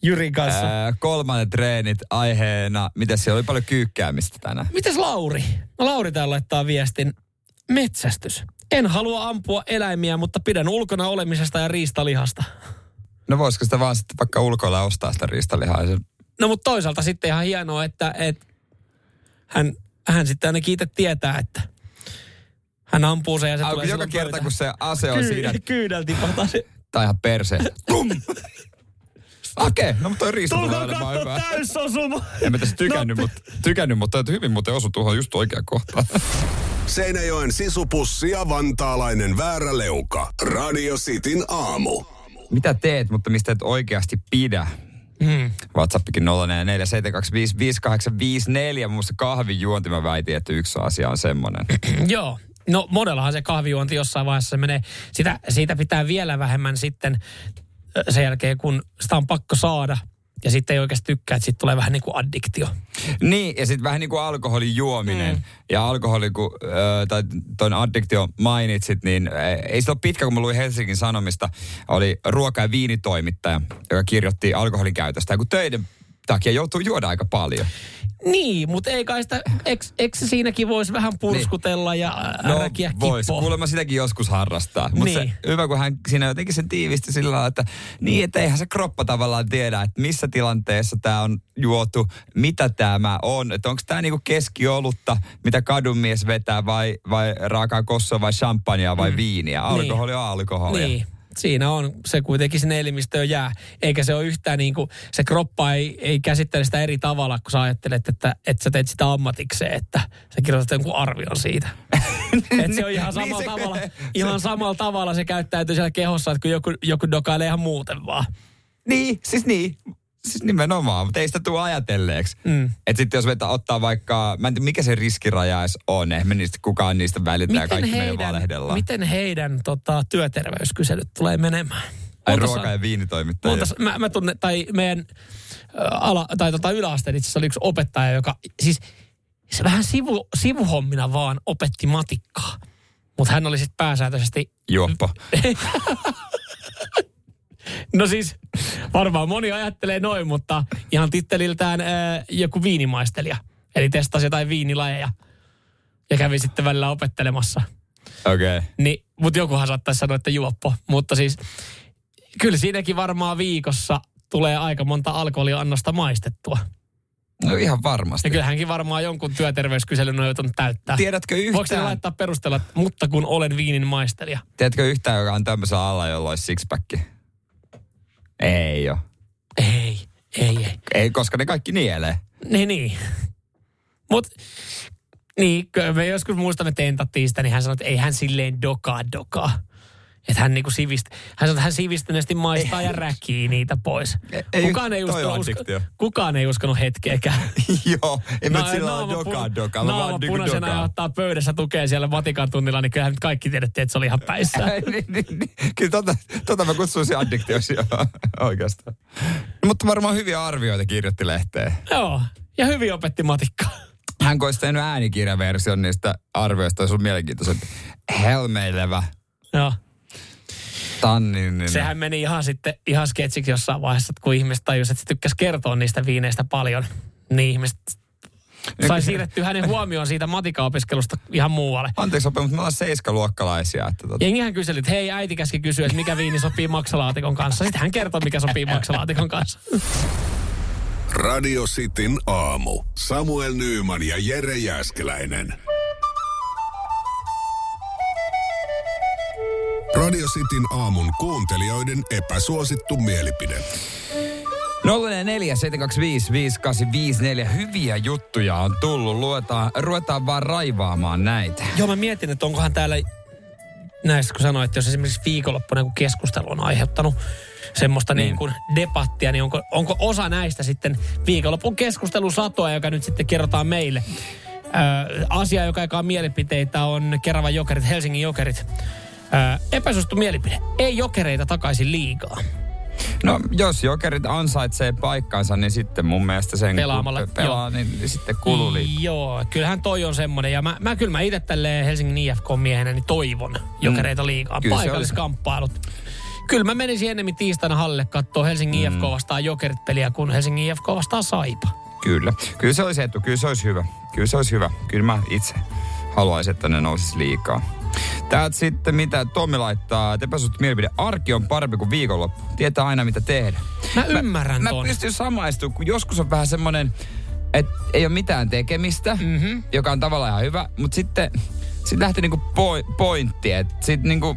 Jyrin kanssa. Kolmannen treenit aiheena. Mitäs siellä oli paljon kyykkäämistä tänään? Mitäs Lauri? No Lauri täällä laittaa viestin. Metsästys. En halua ampua eläimiä, mutta pidän ulkona olemisesta ja riistalihasta. No voisiko sitä vaan sitten vaikka ulkoilla ostaa sitä riistalihaa? No mutta toisaalta sitten ihan hienoa, että hän sitten ainakin itse tietää, että hän ampuu sen ja se tulee joka kerta, kun se ase on siinä. Kyydellä tipataan se. Tai ihan perse. Okei, no mutta toi riistumalla on aivan hyvä. Tulko en mä tässä tykännyt, mutta hyvin muuten osu tuohon just oikeaan kohtaan. Seinäjoen sisupussi ja vantaalainen vääräleuka. Radio Cityn aamu. Mitä teet, mutta mistä et oikeasti pidä? WhatsAppikin 047255854. Muun muassa kahvijuonti mä väitin, että yksi asia on semmoinen. Joo. No monellahan se kahvijuonti jossain vaiheessa se menee. Siitä pitää vielä vähemmän sitten sen jälkeen, kun sitä on pakko saada. Ja sitten ei oikeasti tykkää, että siitä tulee vähän niin kuin addiktio. Niin, ja sitten vähän niin kuin alkoholin juominen. Ja alkoholi, kun tuon addiktio mainitsit, niin ei se ole pitkä, kun mä luin Helsingin Sanomista. Oli ruoka- ja viinitoimittaja, joka kirjoitti alkoholin käytöstä. Ja kun töiden takia joutuu juoda aika paljon. Niin, mutta ei kai sitä, eikö se siinäkin voisi vähän purskutella niin. Ja räkiä kippoa? No voisi, kuulemma sitäkin joskus harrastaa. Mutta niin. Se hyvä, kun hän siinä jotenkin sen tiivisti sillä lailla, että niin, että eihän se kroppa tavallaan tiedä, että missä tilanteessa tämä on juotu, mitä tämä on. Että onko tämä niinku keskiolutta, mitä kadunmies vetää vai raakaa kossoa vai champagnea vai viiniä. Alkoholi on alkoholia. Niin. Siinä on se kuitenkin sinne elimistöön jää. Eikä se ole yhtään niin kuin, se kroppa ei käsittele sitä eri tavalla, kun sä ajattelet, että sä teet sitä ammatikseen, että sä kirjoitat jonkun arvion siitä. Että se on ihan samalla tavalla. Ihan samalla tavalla se käyttäytyy siellä kehossa, että kun joku dokailee ihan muuten vaan. Niin. Siis nimenomaan, mutta ei sitä tule ajatelleeksi. Että sitten jos ottaa vaikka, mä en tiedä mikä se riskiraja on, eihän me niistä kukaan niistä välitään ja kaikki meidän valehdellaan. Miten heidän työterveyskyselyt tulee menemään? Ai ruoka- ja viinitoimittajia. Mä tunnen, tai meidän yläasteen itse asiassa oli yksi opettaja, joka siis se vähän sivuhommina vaan opetti matikkaa. Mutta hän oli sitten pääsääntöisesti... Juoppa. No siis, varmaan moni ajattelee noin, mutta ihan titteliltään joku viinimaistelija. Eli testasi jotain viinilajeja ja kävi sitten välillä opettelemassa. Okei. Okay. Niin, mutta jokuhan saattaisi sanoa, että juoppo. Mutta siis, kyllä siinäkin varmaan viikossa tulee aika monta alkoholiannosta maistettua. No ihan varmasti. Ja kyllähänkin varmaan jonkun työterveyskyselyn on joutunut täyttää. Tiedätkö yhtään? Voiko ne laittaa perustella, mutta kun olen viinin maistelija? Tiedätkö yhtään, joka on tämmöisen alla, jolla olisi sixpacki? Ei oo. Ei. Ei, koska ne kaikki nielee. Niin. Mut, niin, me joskus muistamme tentattiin sitä, niin hän sanoi, että ei hän silleen dokaa. Että hän niinku hän sanoi, että hän sivistyneesti maistaa ja räkii niitä pois. Kukaan ei uskonut hetkeäkään. Joo, en mä sillä ole dokaa. Naama punaisena ja ottaa pöydässä tukea siellä matikan tunnilla, niin kyllähän nyt kaikki tiedettiin, että se oli ihan päissään. Kyllä tota mä kutsuisin addiktioksi oikeastaan. Mutta varmaan hyviä arvioita kirjoitti lehteen. Joo, ja hyvin opetti matikkaa. Hän olisi tehnyt äänikirjaversion niistä arvioista, jos on mielenkiintoisen helmeilevä. Joo. Tanninen. Sehän meni ihan sketsiksi jossain vaiheessa, kun ihmiset tajusivat, että se tykkäsi kertoa niistä viineistä paljon. Niin ihmiset sai siirrettyä hänen huomioon siitä matikaopiskelusta ihan muualle. Anteeksi oppi, mutta me ollaan 7-luokkalaisia. Jengihän kyseli, että hei, äiti käski kysyä, että mikä viini sopii maksalaatikon kanssa. Sitten hän kertoi, mikä sopii maksalaatikon kanssa. Radio Cityn aamu. Samuel Nyyman ja Jere Jääskeläinen. Radio Cityn aamun kuuntelijoiden epäsuosittu mielipide. 047255854. Hyviä juttuja on tullut. Ruvetaan vaan raivaamaan näitä. Joo, mä mietin, että onkohan täällä näistä, kun sanoit, että jos esimerkiksi viikonloppuna joku keskustelu on aiheuttanut semmoista niin kuin debattia, niin onko osa näistä sitten viikonlopun keskustelusatoa, joka nyt sitten kerrotaan meille. Asia, joka on mielipiteitä, on Keravan Jokerit, Helsingin Jokerit. Epäsuosittu mielipide. Ei jokereita takaisin liigaan. No, jos jokerit ansaitsee paikkansa, niin sitten mun mielestä sen pelaa, niin sitten kuluu liikaa. Joo, kyllähän toi on semmoinen. Ja mä itse tälleen Helsingin IFK-miehenä niin toivon jokereita liigaan. Paikalliskamppailut. Kyllä mä menisin ennemmin tiistaina hallille kattoo Helsingin IFK vastaan jokerit-peliä, kun Helsingin IFK vastaan Saipa. Kyllä se olisi etu. Kyllä se olisi hyvä. Kyllä mä itse haluaisin, että ne nousisi liikaa. Täältä sitten, mitä Tommi laittaa, että epäsuosittu mielipide. Arki on parempi kuin viikonloppu. Tietää aina, mitä tehdä. Mä ymmärrän ton. Mä pystyn samaistumaan, kun joskus on vähän semmoinen, että ei ole mitään tekemistä, joka on tavallaan ihan hyvä. Mutta sitten lähtee niinku pointti, että sitten niinku...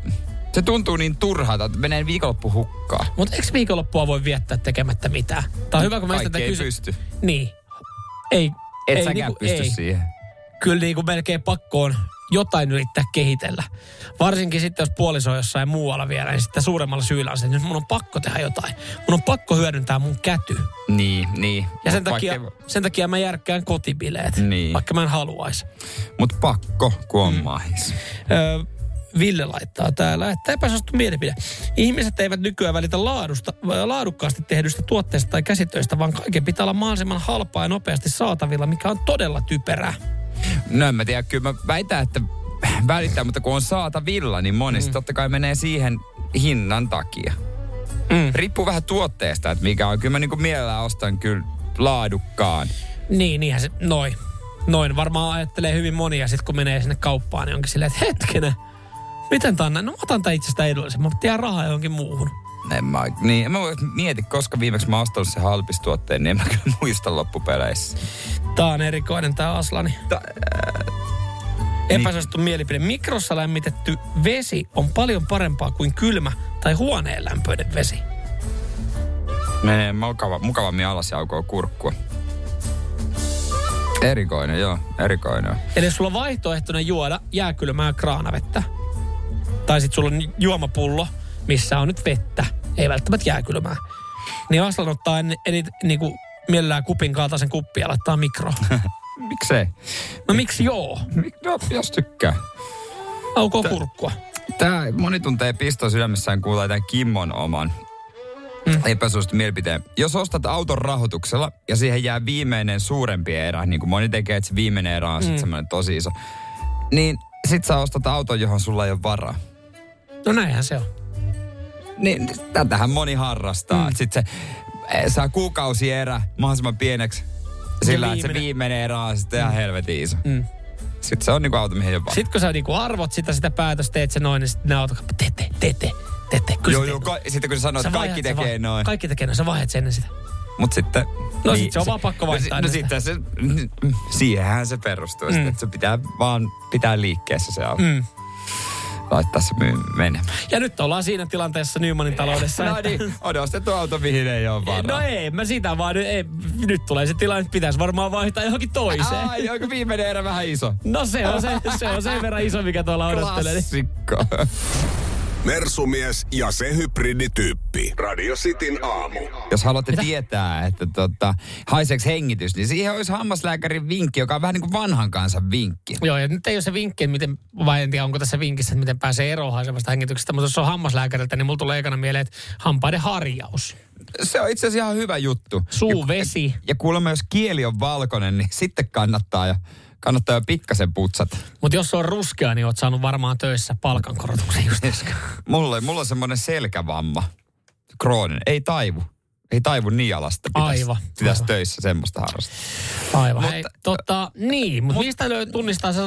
Se tuntuu niin turhalta, että menee viikonloppu hukkaan. Mutta eikö viikonloppua voi viettää tekemättä mitään? Tämä on hyvä, kun mä sitä ei pysty. Niin. Ei säkään niinku, pysty siihen. Kyllä niin kuin melkein pakkoon jotain yrittää kehitellä. Varsinkin sitten, jos puoliso on jossain muualla vielä, niin sitten suuremmalla syyllä on se, että nyt mun on pakko tehdä jotain. Mun on pakko hyödyntää mun käty. Niin. Ja sen takia mä järkkään kotibileet, vaikka mä en haluaisi. Mutta pakko, kun on mahis. Ville laittaa täällä, että epäsuosittu mielipide. Ihmiset eivät nykyään välitä laadukkaasti tehdyistä tuotteista tai käsitöistä, vaan kaiken pitää olla mahdollisimman halpaa ja nopeasti saatavilla, mikä on todella typerää. No en mä tiedä, kyllä mä väitän, että välittää, mutta kun on saatavilla, niin monesti totta kai menee siihen hinnan takia. Riippuu vähän tuotteesta, että mikä on. Kyllä mä niin kuin mielellään ostan kyllä laadukkaan. Niinhän se, noin. Varmaan ajattelee hyvin monia, sitten kun menee sinne kauppaan, niin onkin silleen, että hetkenä. Miten tää on näin? No mä otan tää itsestä edullisen. Mä tiedän rahaa johonkin muuhun. En mä mieti, koska viimeksi mä oon ostanut sen halpistuotteen, niin en mä kyllä muista loppupeleissä. Tää on erikoinen tää Aslani. Epäsuosittu mielipide. Mikrossa lämmitetty vesi on paljon parempaa kuin kylmä tai huoneen lämpöinen vesi. Menee mukavammin alas ja aukoo kurkkua. Erikoinen, joo. Erikoinen. Eli jos sulla on vaihtoehtona juoda jääkylmää kraanavettä, tai sit sulla on juomapullo, missä on nyt vettä, ei välttämättä jääkylmää. Niin Aslan ottaa niinku mielellään kupin, kaataa sen kuppi ja laittaa mikroon. Miksei? No miksi joo? No, jos tykkää. Aukoo kurkkua. Tää moni tuntee pistoa sydämessään, kuulee tämän Kimmon oman epäsuosittu mielipiteen. Jos ostat auton rahoituksella ja siihen jää viimeinen suurempi erä, niin kuin moni tekee, että se viimeinen erä on sit semmoinen tosi iso, niin sit sä ostat auton, johon sulla ei ole varaa. No näinhän se on. Niin, tätähän moni harrastaa. Sitten se saa kuukausierä mahdollisimman pieneksi sillä, että se viimeinen erä on sitten ihan helvetin iso. Sitten se on niinku auto, mihin ei ole varaa. Sitten kun sä niinku arvot sitä päätöstä, teet se noin, niin sitten ne autokappa, tete. Sitten kun sä sanoo, että kaikki tekee noin. Kaikki tekee noin, sä vaihdat sen ennen sitä. Mut sitten... No niin, sit se on vaan pakko vaihtaa. No sitten se... Siihenhän se perustuu. Että se pitää vaan pitää liikkeessä se auto. Laittaa se menemään. Ja nyt ollaan siinä tilanteessa Nymanin taloudessa. No että... niin, on ostettu auto, mihin ei ole varaa. No ei, mä sitä vaan nyt tulee se tilanne, että pitäisi varmaan vaihtaa johonkin toiseen. Ai, onko viimeinen erä vähän iso? No se on sen verran iso, mikä tuolla odottelee. Klassikko. Mersumies ja se hybridityyppi. Radio Cityn aamu. Jos haluatte tietää, että haiseeks hengitys, niin siihen olisi hammaslääkärin vinkki, joka on vähän niin kuin vanhan kansan vinkki. Joo, ja nyt ei ole se vinkki, että miten, vai en tiedä, onko tässä vinkissä, että miten pääsee eroon haisevasta hengityksestä, mutta jos on hammaslääkäriltä, niin mulla tulee ekana mieleen, että hampaiden harjaus. Se on itse asiassa ihan hyvä juttu. Suuvesi. Ja kuulemma, jos kieli on valkoinen, niin sitten kannattaa jo pikkasen putsata. Mutta jos se on ruskea, niin oot saanut varmaan töissä palkankorotuksen just äsken. Mulla on semmoinen selkävamma. Krooninen. Ei taivu niialasta. Pitäisi töissä semmoista harrasta. Aivan. Mutta, mutta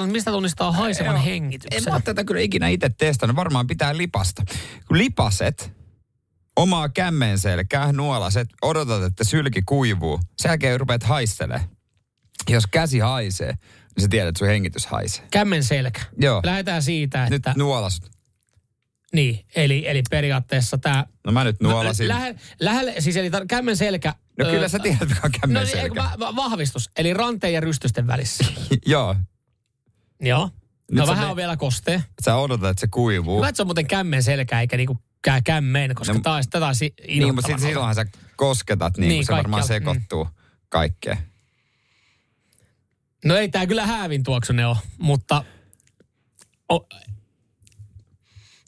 mistä tunnistaa haisevan hengityksen? En mä ole tätä kyllä ikinä itse testannut. Varmaan pitää lipasta. Kun lipaset omaa kämmen selkää, nuolaset, odotat, että sylki kuivuu. Sen jälkeen rupeat haistelemaan. Jos käsi haisee, niin sä tiedät, että sun hengitys haisee. Kämmen selkä. Joo. Lähdetään siitä, että... Nyt nuolasut. Niin, eli periaatteessa tämä... No mä nyt nuolasin. Kämmen selkä... No kyllä sä tiedät, mikä on kämmen selkä. Vahvistus, eli ranteen ja rystysten välissä. Joo. Joo. No vähän on vielä kostea. Sä odotat, että se kuivuu. Hyvä, että se on muuten kämmen selkä, eikä niinku kämmeen, koska taas niin, mutta silloinhan sä kosketat, niin se varmaan sekoittuu kaikkeen. No ei tää kyllä häävin tuoksune ole, mutta...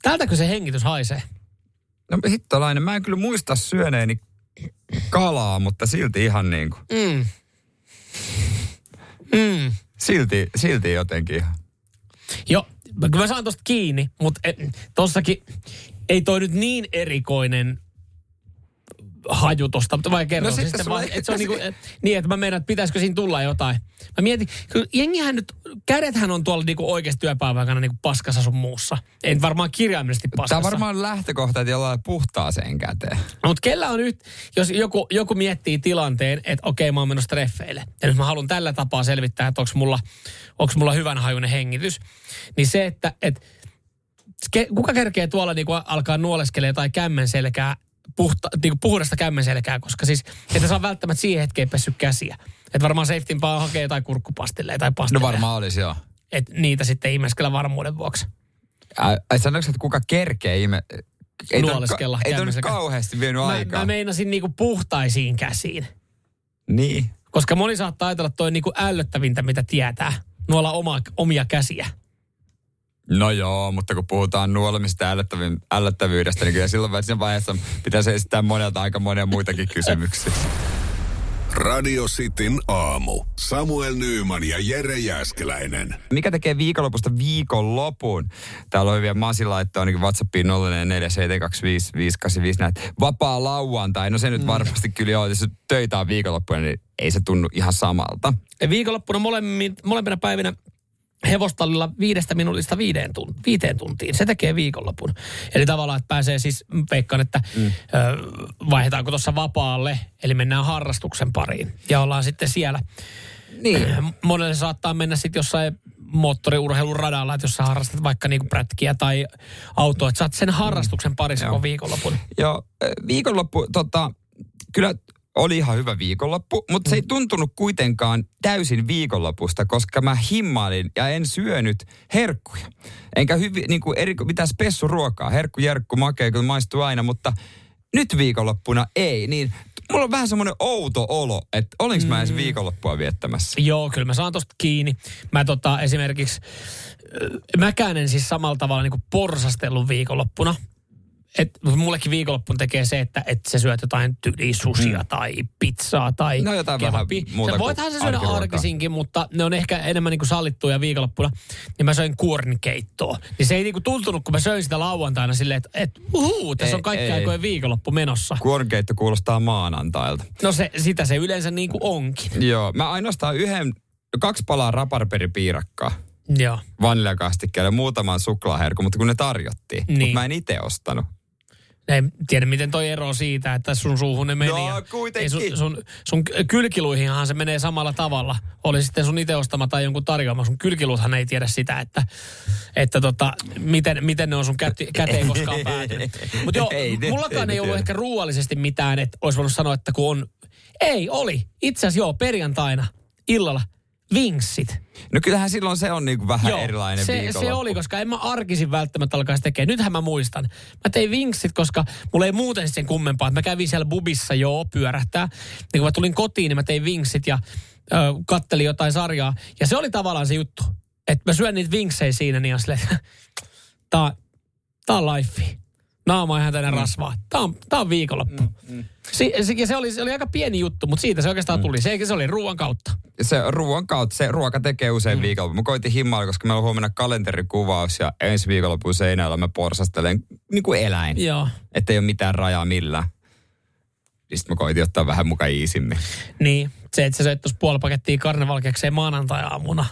Tältäkö se hengitys haisee? No hittolainen, mä en kyllä muista syöneeni kalaa, mutta silti ihan niinku... Silti jotenkin ihan. Joo, kyllä mä saan tosta kiinni, mutta tossakin ei toi nyt niin erikoinen... haju tosta, mutta vai kerron. No sitten vaan, että se on niinku, niin, että mä meinaan, että pitäisikö siinä tulla jotain. Mä mietin, kun jengihän nyt, kädethän on tuolla niinku oikeassa työpäivän aikana niinku paskassa sun muussa. En varmaan kirjaimellisesti paskassa. Tämä on varmaan lähtökohta, että jollain puhtaaseen käteen. No, mutta kellä on nyt, jos joku miettii tilanteen, että okei, mä oon menossa treffeille. Ja nyt mä haluan tällä tapaa selvittää, että onko mulla hyvän hajuinen hengitys. Niin se, että kuka kerkee tuolla niinku alkaa nuoleskelee tai kämmenselkää, niinku puhdasta kämmenselkää, koska siis et saa välttämättä siihen hetkeen pessyt käsiä. Et varmaan safetympaa hakee jotain kurkkupastilleja tai pastilleja. No varmaan olisi, joo. Et niitä sitten imeskellä varmuuden vuoksi. Sanoitko, että kuka kerkee nuoleskella kämmenselkää? Ei tuon nyt kauheasti vienyt aikaa. Mä meinasin niinku puhtaisiin käsiin. Niin. Koska moni saattaa ajatella, että toi on niinku ällöttävintä, mitä tietää. Nuolla omia käsiä. No joo, mutta kun puhutaan nuolemista ällöttävyydestä, niin kyllä silloin siinä vaiheessa pitäisi esittää monelta aika monia muitakin kysymyksiä. Radio Cityn aamu. Samuel Nyyman ja Jere Jääskeläinen. Mikä tekee viikonlopusta viikonlopun? Täällä on hyviä masilaittoja ainakin WhatsAppiin 047255854. Näitä vapaa lauantai. No se nyt varmasti kyllä on. Jos töitä on viikonloppuna, niin ei se tunnu ihan samalta. Viikonloppuna molempina päivinä hevostallilla 5 minuutista 5 tuntiin. Se tekee viikonlopun. Eli tavallaan, että pääsee siis, veikkaan, että vaihdetaanko tuossa vapaalle, eli mennään harrastuksen pariin. Ja ollaan sitten siellä. Niin. Monelle saattaa mennä sitten jossain moottoriurheilun radalla, että jos sä harrastat vaikka niinku prätkiä tai autoa, että sä oot sen harrastuksen parissa koko viikonlopun. Joo, viikonloppu, kyllä oli ihan hyvä viikonloppu, mutta se ei tuntunut kuitenkaan täysin viikonlopusta, koska mä himmailin ja en syönyt herkkuja. Enkä mitään spessuruokaa. Herkku, järkku, makea, kyllä maistuu aina, mutta nyt viikonloppuna ei. Niin, mulla on vähän semmoinen outo olo, että olinko mä edes viikonloppua viettämässä. Joo, kyllä mä saan tosta kiinni. Mä esimerkiksi, mäkään en siis samalla tavalla niin kuin porsastellut viikonloppuna. Et mullekin viikonloppuun tekee se, että sä syöt jotain susia tai pizzaa tai kebabi. Voithan se syödä arkisinkin, mutta ne on ehkä enemmän niinku sallittuja viikonloppuna. Niin mä söin kuornikeittoa. Niin se ei niinku tuntunut, kun mä söin sitä lauantaina silleen, että tässä on kaikki aikojen viikonloppu menossa. Kuornikeitto kuulostaa maanantailta. No sitä se yleensä niinku onkin. Joo, mä ainoastaan 2 palaa raparperipiirakkaa. Joo. Vaniljakastikkeelle muutaman suklaaherkun, mutta kun ne tarjottiin. Niin. Mutta mä en itse ostanut. En tiedä, miten toi ero siitä, että sun suuhun ne meni. No, kuitenkin. Sun kylkiluihinhan se menee samalla tavalla. Oli sitten sun itse ostama tai jonkun tarjoama. Sun kylkiluuthan ei tiedä sitä, että miten ne on sun käteen koskaan päätynyt. Mutta joo, mullakaan ei ollut ehkä ruuallisesti mitään, että olisi voinut sanoa, että kun on... Ei, oli. Itse asiassa joo, perjantaina illalla. Vinksit. No kyllähän silloin se on niinku vähän erilainen viikonloppu. Se oli, koska en mä arkisin välttämättä alkaisi tekemään. Nythän mä muistan. Mä tein vinksit, koska mulla ei muuten sen kummempaa. Mä kävin siellä bubissa pyörähtää. Niin kun mä tulin kotiin, niin mä tein vinksit ja kattelin jotain sarjaa. Ja se oli tavallaan se juttu. Että mä syön niitä vinksejä siinä, niin on silleen, tää on life. Naama on ihan täynnä rasvaa. Tää on viikonloppu. Se oli aika pieni juttu, mutta siitä se oikeastaan tuli. Se oli ruoan kautta. Se ruoka tekee usein viikonloppu. Mä koitin himmailla, koska meillä on huomenna kalenterikuvaus ja ensi viikonlopun seinällä mä porsastelen niin kuin eläin. Joo. Että ei ole mitään rajaa millään. Sitten mä koitin ottaa vähän mukaan iisimmin. Niin, se että sä söit tuossa puolipakettia karnevalkeakseen maanantai-aamuna.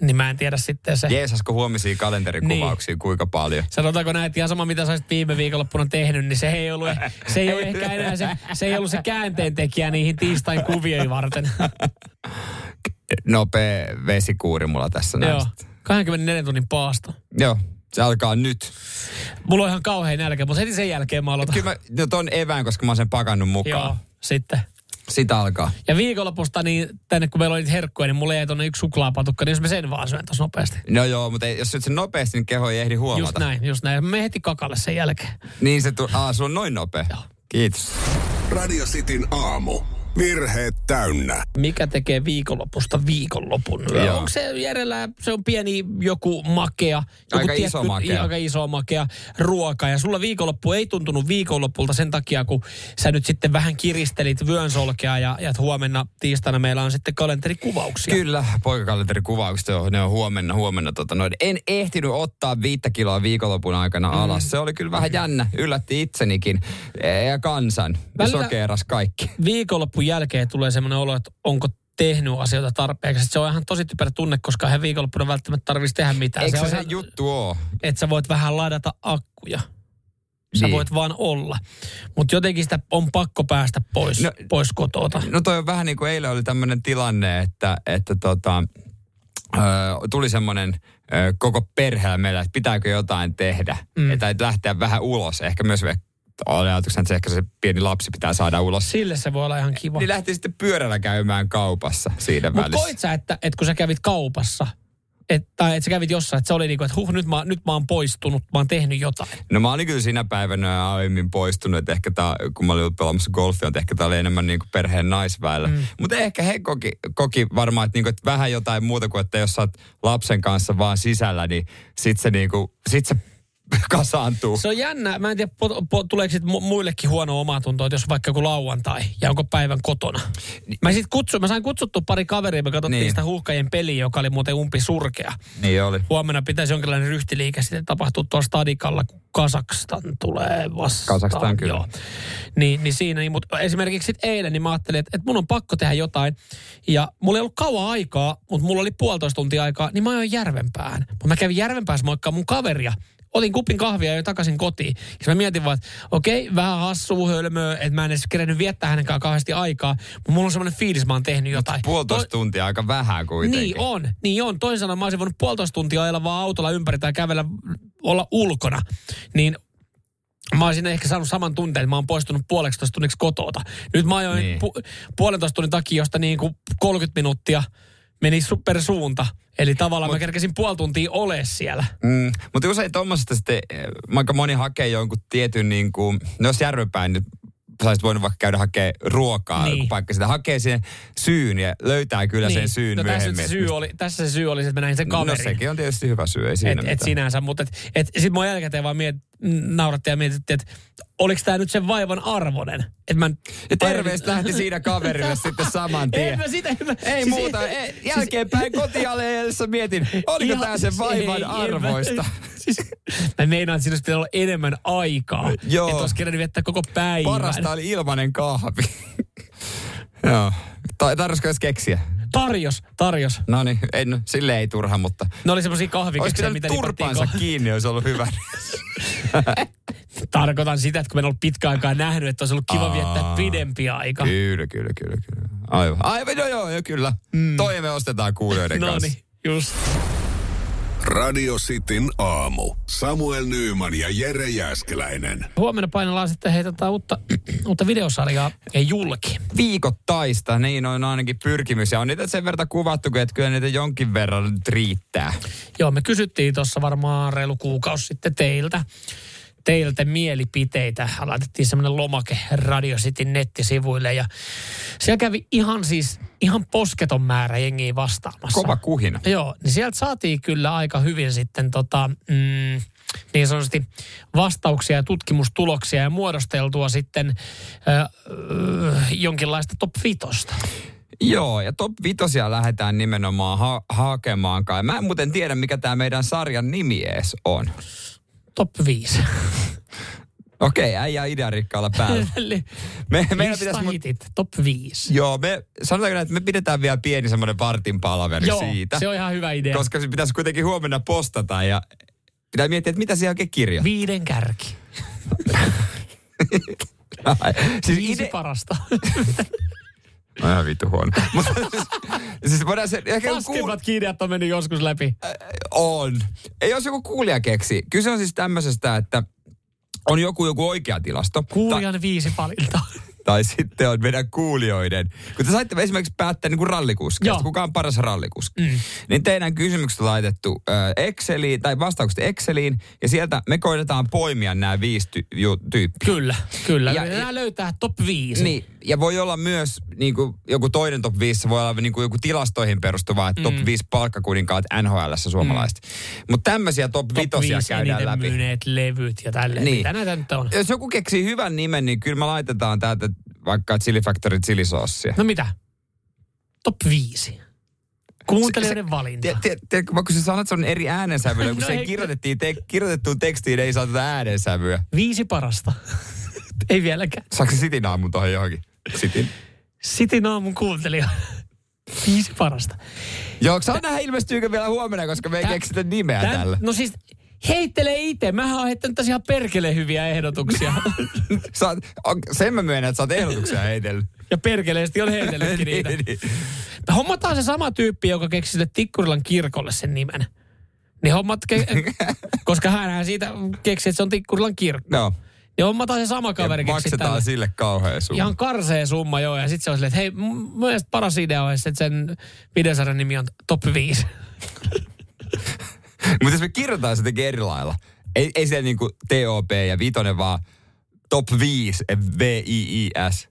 Niin mä en tiedä sitten se. Jeesasko huomisiin kalenterikuvauksia, niin. Kuinka paljon? Sanotaanko näin, että ihan sama mitä sä olisit viime viikonloppuna tehnyt, niin se ei ollut ehkä enää se käänteentekijä niihin tiistain kuvioihin varten. Nopea vesikuuri mulla tässä näistä. 24 tunnin paasto. Joo, se alkaa nyt. Mulla on ihan kauhean nälkä, mutta heti sen jälkeen mä aloitan. Kyllä ton evään, koska mä oon sen pakannut mukaan. Joo, sitten. Sitä alkaa. Ja viikonlopusta, niin tänne kun meillä oli niitä herkkuja, niin mulla ei tuonne yksi suklaapatukka, niin jos mä sen vaan syön tuossa nopeasti. No joo, mutta jos syöt sen nopeasti, niin keho ei ehdi huomata. Just näin. Me heti kakalle sen jälkeen. Niin se sulla on noin nopea. Joo. Kiitos. Radio Cityn aamu. Virheet täynnä. Mikä tekee viikonlopusta viikonlopun? Joo. Onko se järjellä, se on pieni joku makea. Aika iso makea ruoka. Ja sulla viikonloppu ei tuntunut viikonlopulta sen takia, kun sä nyt sitten vähän kiristelit vyönsolkea ja huomenna tiistaina meillä on sitten kalenterikuvauksia. Kyllä, poikakalenterikuvaukset ne on huomenna. En ehtinyt ottaa 5 kiloa viikonlopun aikana alas. Se oli kyllä vähän jännä. Yllätti itsenikin ja kansan. Sokeeras kaikki. Viikonloppu jälkeen tulee semmoinen olo, että onko tehnyt asioita tarpeeksi. Se on ihan tosi typerä tunne, koska eihän viikonloppuna välttämättä tarvitsisi tehdä mitään. Eikö se juttu ole? Että sä voit vähän ladata akkuja. Sä voit vaan olla. Mutta jotenkin sitä on pakko päästä pois kotoota. No toi on vähän niin kuin eilen oli tämmöinen tilanne, että tuli semmoinen koko perheellä meillä, että pitääkö jotain tehdä. Että lähteä vähän ulos. Ehkä myös ajatuksena, että ehkä se pieni lapsi pitää saada ulos. Sille se voi olla ihan kiva. Niin lähti sitten pyörällä käymään kaupassa siinä välissä. Mutta koit sä, että kun sä kävit kaupassa, tai että sä kävit jossain, että se oli niin kuin, että nyt mä oon poistunut, mä oon tehnyt jotain. No mä olin kyllä sinä päivänä aiemmin poistunut, että ehkä tää, kun mä olin pelaamassa golfia, että ehkä tää oli enemmän niin kuin perheen naisväellä. Mutta ehkä he koki varmaan, että, niin kuin, että vähän jotain muuta kuin, että jos sä oot lapsen kanssa vaan sisällä, niin sit se niin kuin, kasaantuu. Se on jännä. Mä en tiedä, tuleeko sitten muillekin huono omatunto, että jos vaikka joku lauantai ja onko päivän kotona. Mä sain kutsuttua pari kaveria, me katsottiin sitä Huhkajien peliä, joka oli muuten umpisurkea. Niin oli. Huomenna pitäisi jonkinlainen ryhtiliike sitten tapahtua tuolla stadikalla, kun Kasakstan tulee vastaan. Kasakstan kyllä. Joo. Niin siinä, niin, mutta esimerkiksi sitten eilen niin mä ajattelin, että mun on pakko tehdä jotain. Ja mulla ei ollut kauan aikaa, mutta mulla oli 1,5 tuntia aikaa, niin mä ajoin Järvenpään. Mä kävin Järvenpäässä moikkaa mun kaveria. Otin kupin kahvia jo takaisin kotiin. Ja mä mietin vaan, että okei, vähän hassuu hölmöä, että mä en edes kerennyt viettää hänen kanssaan kauheasti aikaa. Mutta mulla on semmoinen fiilis, mä oon tehnyt jotain. 1,5 tuntia aika vähän kuitenkin. Niin on. Toisin sanoen mä olisin voinut 1,5 tuntia ajella vaan autolla ympäri tai kävellä, olla ulkona. Niin mä olisin ehkä saanut saman tunteen, että mä oon poistunut 1,5 tunniksi kotoota. Nyt mä ajoin 1,5 tunnin takia, josta niin kuin 30 minuuttia meni super suunta. Eli tavallaan mä kerkesin 1,5 tuntia ole siellä. Mutta usein tuommoisesta sitten, vaikka moni hakee jonkun tietyn niin kuin, no jos Järvenpään nyt sä olisit voinut vaikka käydä hakemaan ruokaa, joku paikka sitä hakee siihen syyn ja löytää kyllä sen syyn myöhemmin. Tässä se syy oli, että mä näin sen kaverin. No sekin on tietysti hyvä syy, ei siinä mitään. Et sinänsä, mutta sit mua jälkikäteen vaan naurattiin ja mietittiin, että oliko tää nyt sen vaivan arvoinen? Ja terveistä lähti siinä kaverille sitten saman tien. Ei muuta, jälkeenpäin kotialeessa mietin, oliko tää sen vaivan arvoista. Mä meinaan, että siinä pitää olla enemmän aikaa. Joo. Että olisi kerran viettää koko päivän. Parasta oli ilmainen kahvi. Joo. Tarjosko edes keksiä? Tarjos. No niin, sille ei turha, mutta... No oli semmosia kahvikeksiä, mitä nipattiin turpansa kiinni, olisi ollut hyvä. Tarkoitan sitä, että kun en ollut pitkään aikaa nähnyt, että olisi ollut kiva viettää pidempi aika. Kyllä. Aivan, joo, kyllä. Toi me ostetaan kuulijoiden kanssa. No niin, just. Radio Cityn aamu. Samuel Nyyman ja Jere Jääskeläinen. Huomenna painellaan sitten heitetään uutta videosarjaa ja julki. Viikoittaista, niin on ainakin pyrkimys. Ja on niitä sen verran kuvattu, että kyllä niitä jonkin verran riittää. Joo, me kysyttiin tuossa varmaan reilu kuukausi sitten teiltä mielipiteitä. Laitettiin semmoinen lomake Radio Cityn nettisivuille ja siellä kävi ihan posketon määrä jengiä vastaamassa. Kova kuhina. Joo, niin sieltä saatiin kyllä aika hyvin sitten niin sanotusti vastauksia ja tutkimustuloksia ja muodosteltua sitten jonkinlaista top 5. Joo, ja top 5 lähdetään nimenomaan hakemaankaan. Mä en muuten tiedä, mikä tämä meidän sarjan nimi edes on. Top 5. Okei, äijä idearikkaalla päällä. Top 5. Joo, sanotaanko, että me pidetään vielä pieni semmoinen vartin palaveri siitä. Joo, se on ihan hyvä idea. Koska se pitäisi kuitenkin huomenna postata ja pitää miettiä, että mitä siellä oikein kirjoittaa. 5 kärki. Siis 5 parasta. No ihan vittu huono. Siis voidaan se... Paskimmat kiinniät on mennyt joskus läpi. On. Ei jos joku kuulija keksi. Kyse on siis tämmöisestä, että on joku oikea tilasto. Kuulijan 5 valintaa. Tai sitten on meidän kuulijoiden. Kun te saitte esimerkiksi päättää niin kuin rallikuskeista, kuka on paras rallikuski. Niin teidän kysymykset on laitettu Exceliin, tai vastaukset Exceliin, ja sieltä me koitetaan poimia nämä 5 tyyppiä. Kyllä. Ja nämä löytää top 5. Niin, ja voi olla myös niin kuin joku toinen top 5, voi olla niin kuin joku tilastoihin perustuva, että top 5 palkkakuninkaat NHL:ssä suomalaiset. Mutta tämmöisiä top 5 käydään läpi. Myyneet levyt ja tälleen. Niin. Näitä nyt on. Jos joku keksii hyvän nimen, niin kyllä me laitetaan täältä vaikka Chili Factory chilisoosia. No mitä? Top 5. Kuuntelijoiden valinta. Kun sä sanat sellainen eri äänensävyllä, kun se kirjoitettuun tekstiin ei saa tätä äänensävyä. 5 parasta. Ei vieläkään. Saatko Sitin aamun tuohon johonkin? Sitin aamun kuuntelija. 5 parasta. Joo, saa nähdä ilmestyykö vielä huomenna, koska me ei keksitä nimeä tällä. No siis... Heittele itse. Mähän oon heittänyt tässä ihan perkeleen hyviä ehdotuksia. Sen mä myönnän, että sä oot ehdotuksia heitellyt. Ja perkeleesti on heitellytkin niitä. Hommataan se sama tyyppi, joka keksi sille Tikkurilan kirkolle sen nimen. Niin hommat, koska hänhän siitä keksi, että se on Tikkurilan kirkko. No. Ja hommataan se sama kaveri. Ja maksetaan tälle sille kauhean summa. Ihan karsea summa, joo. Ja sit se on silleen, että hei, mun mielestä paras idea on, että sen videosarjan nimi on Top 5. Mutta jos me kirjoitetaan se jotenkin eri lailla. Ei siellä niinku TOP ja vitonen, vaan Top 5, VIIS.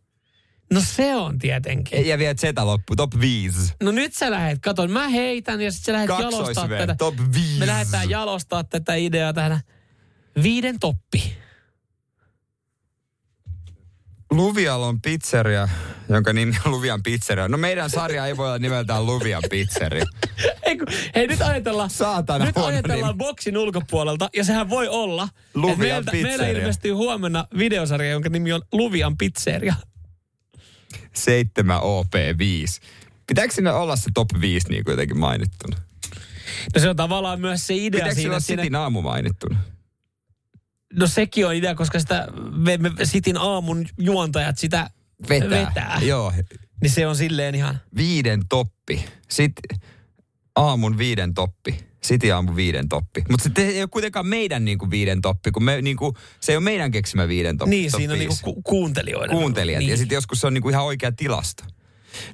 No se on tietenkin. Ja vielä Zeta loppu, Top 5. No nyt sä lähet, katon, mä heitän ja sit sä lähet jalostaa tätä. Top 5. Me lähdetään jalostaa tätä ideaa tähän. 5 toppi. Luvialon pizzeria, jonka nimi on Luvian pizzeria. No meidän sarja ei voi olla nimeltään Luvian pizzeria. Hei nyt ajatellaan. Saatana nyt ajatellaan boksin ulkopuolelta ja sehän voi olla. Luvian pizzeria. Meillä ilmestyy huomenna videosarja, jonka nimi on Luvian pizzeria. 7 OP5. Pitääkö sinne olla se top 5 niin kuin jotenkin mainittuna? No se on tavallaan myös se idea. Pitääkö siinä olla Sitin aamu mainittuna? No sekin on idea, koska sitä Sitin aamun juontajat sitä vetää. Joo. Niin se on silleen ihan 5 toppi. Sitten aamun 5 toppi. Sitin aamun 5 toppi. Mutta se ei ole kuitenkaan meidän niinku 5 toppi, kun me, niinku, se ei ole meidän keksimä 5 toppi. Niin, top siinä on niinku kuuntelijoiden. Kuuntelijat. Niin. Ja sitten joskus se on niinku ihan oikea tilasta.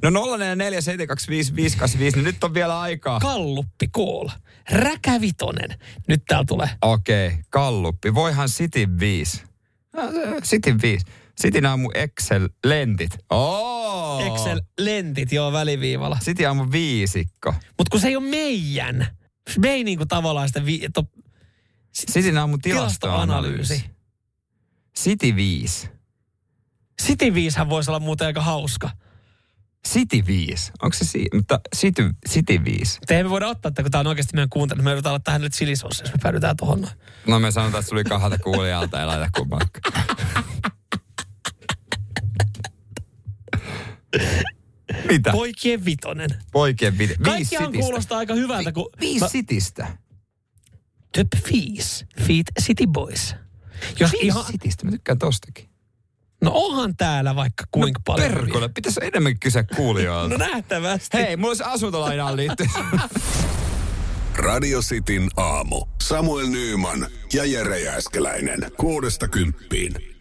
No 044 725 585, niin nyt on vielä aikaa. Kalluppi koola. Räkävitonen. Nyt täällä tulee. Okei, kalluppi. Voihan Sitin 5. Sitin 5. Sitin aamu Excel-lentit. Oh! Excel-lentit, joo, väliviivalla. Sitin aamu viisikko. Mut kun se ei ole meidän. Me ei niinku tavallaan sitä Sitin aamu tilastoanalyysi. Sitin 5. Sitin 5hän voisi olla muuten aika hauska. City 5. Onko se mutta City 5. Te emme voida ottaa, että kun tämä on oikeasti meidän kuuntelu. Me joudutaan olla tähän nyt chilisoossa, jos me päädytään tuohon. No me sanotaan, että tuli 2 kuulijalta, ei laita kummankaan. Mitä? Poikien vitonen. Poikien vitonen. Kaikkihan kuulostaa aika hyvältä, kun 5 Citystä. Top 5. Feet City Boys. 5 Citystä. Mä tykkään tostakin. No onhan täällä vaikka kuinka paljon. Perkele, pitäisi enemmän kysyä kuulijoilta. No nähtävästi. Hei, mulla olisi asuntolainaan liittyen. Radio Cityn aamu. Samuel Nyyman ja Jere Jääskeläinen. 6–10.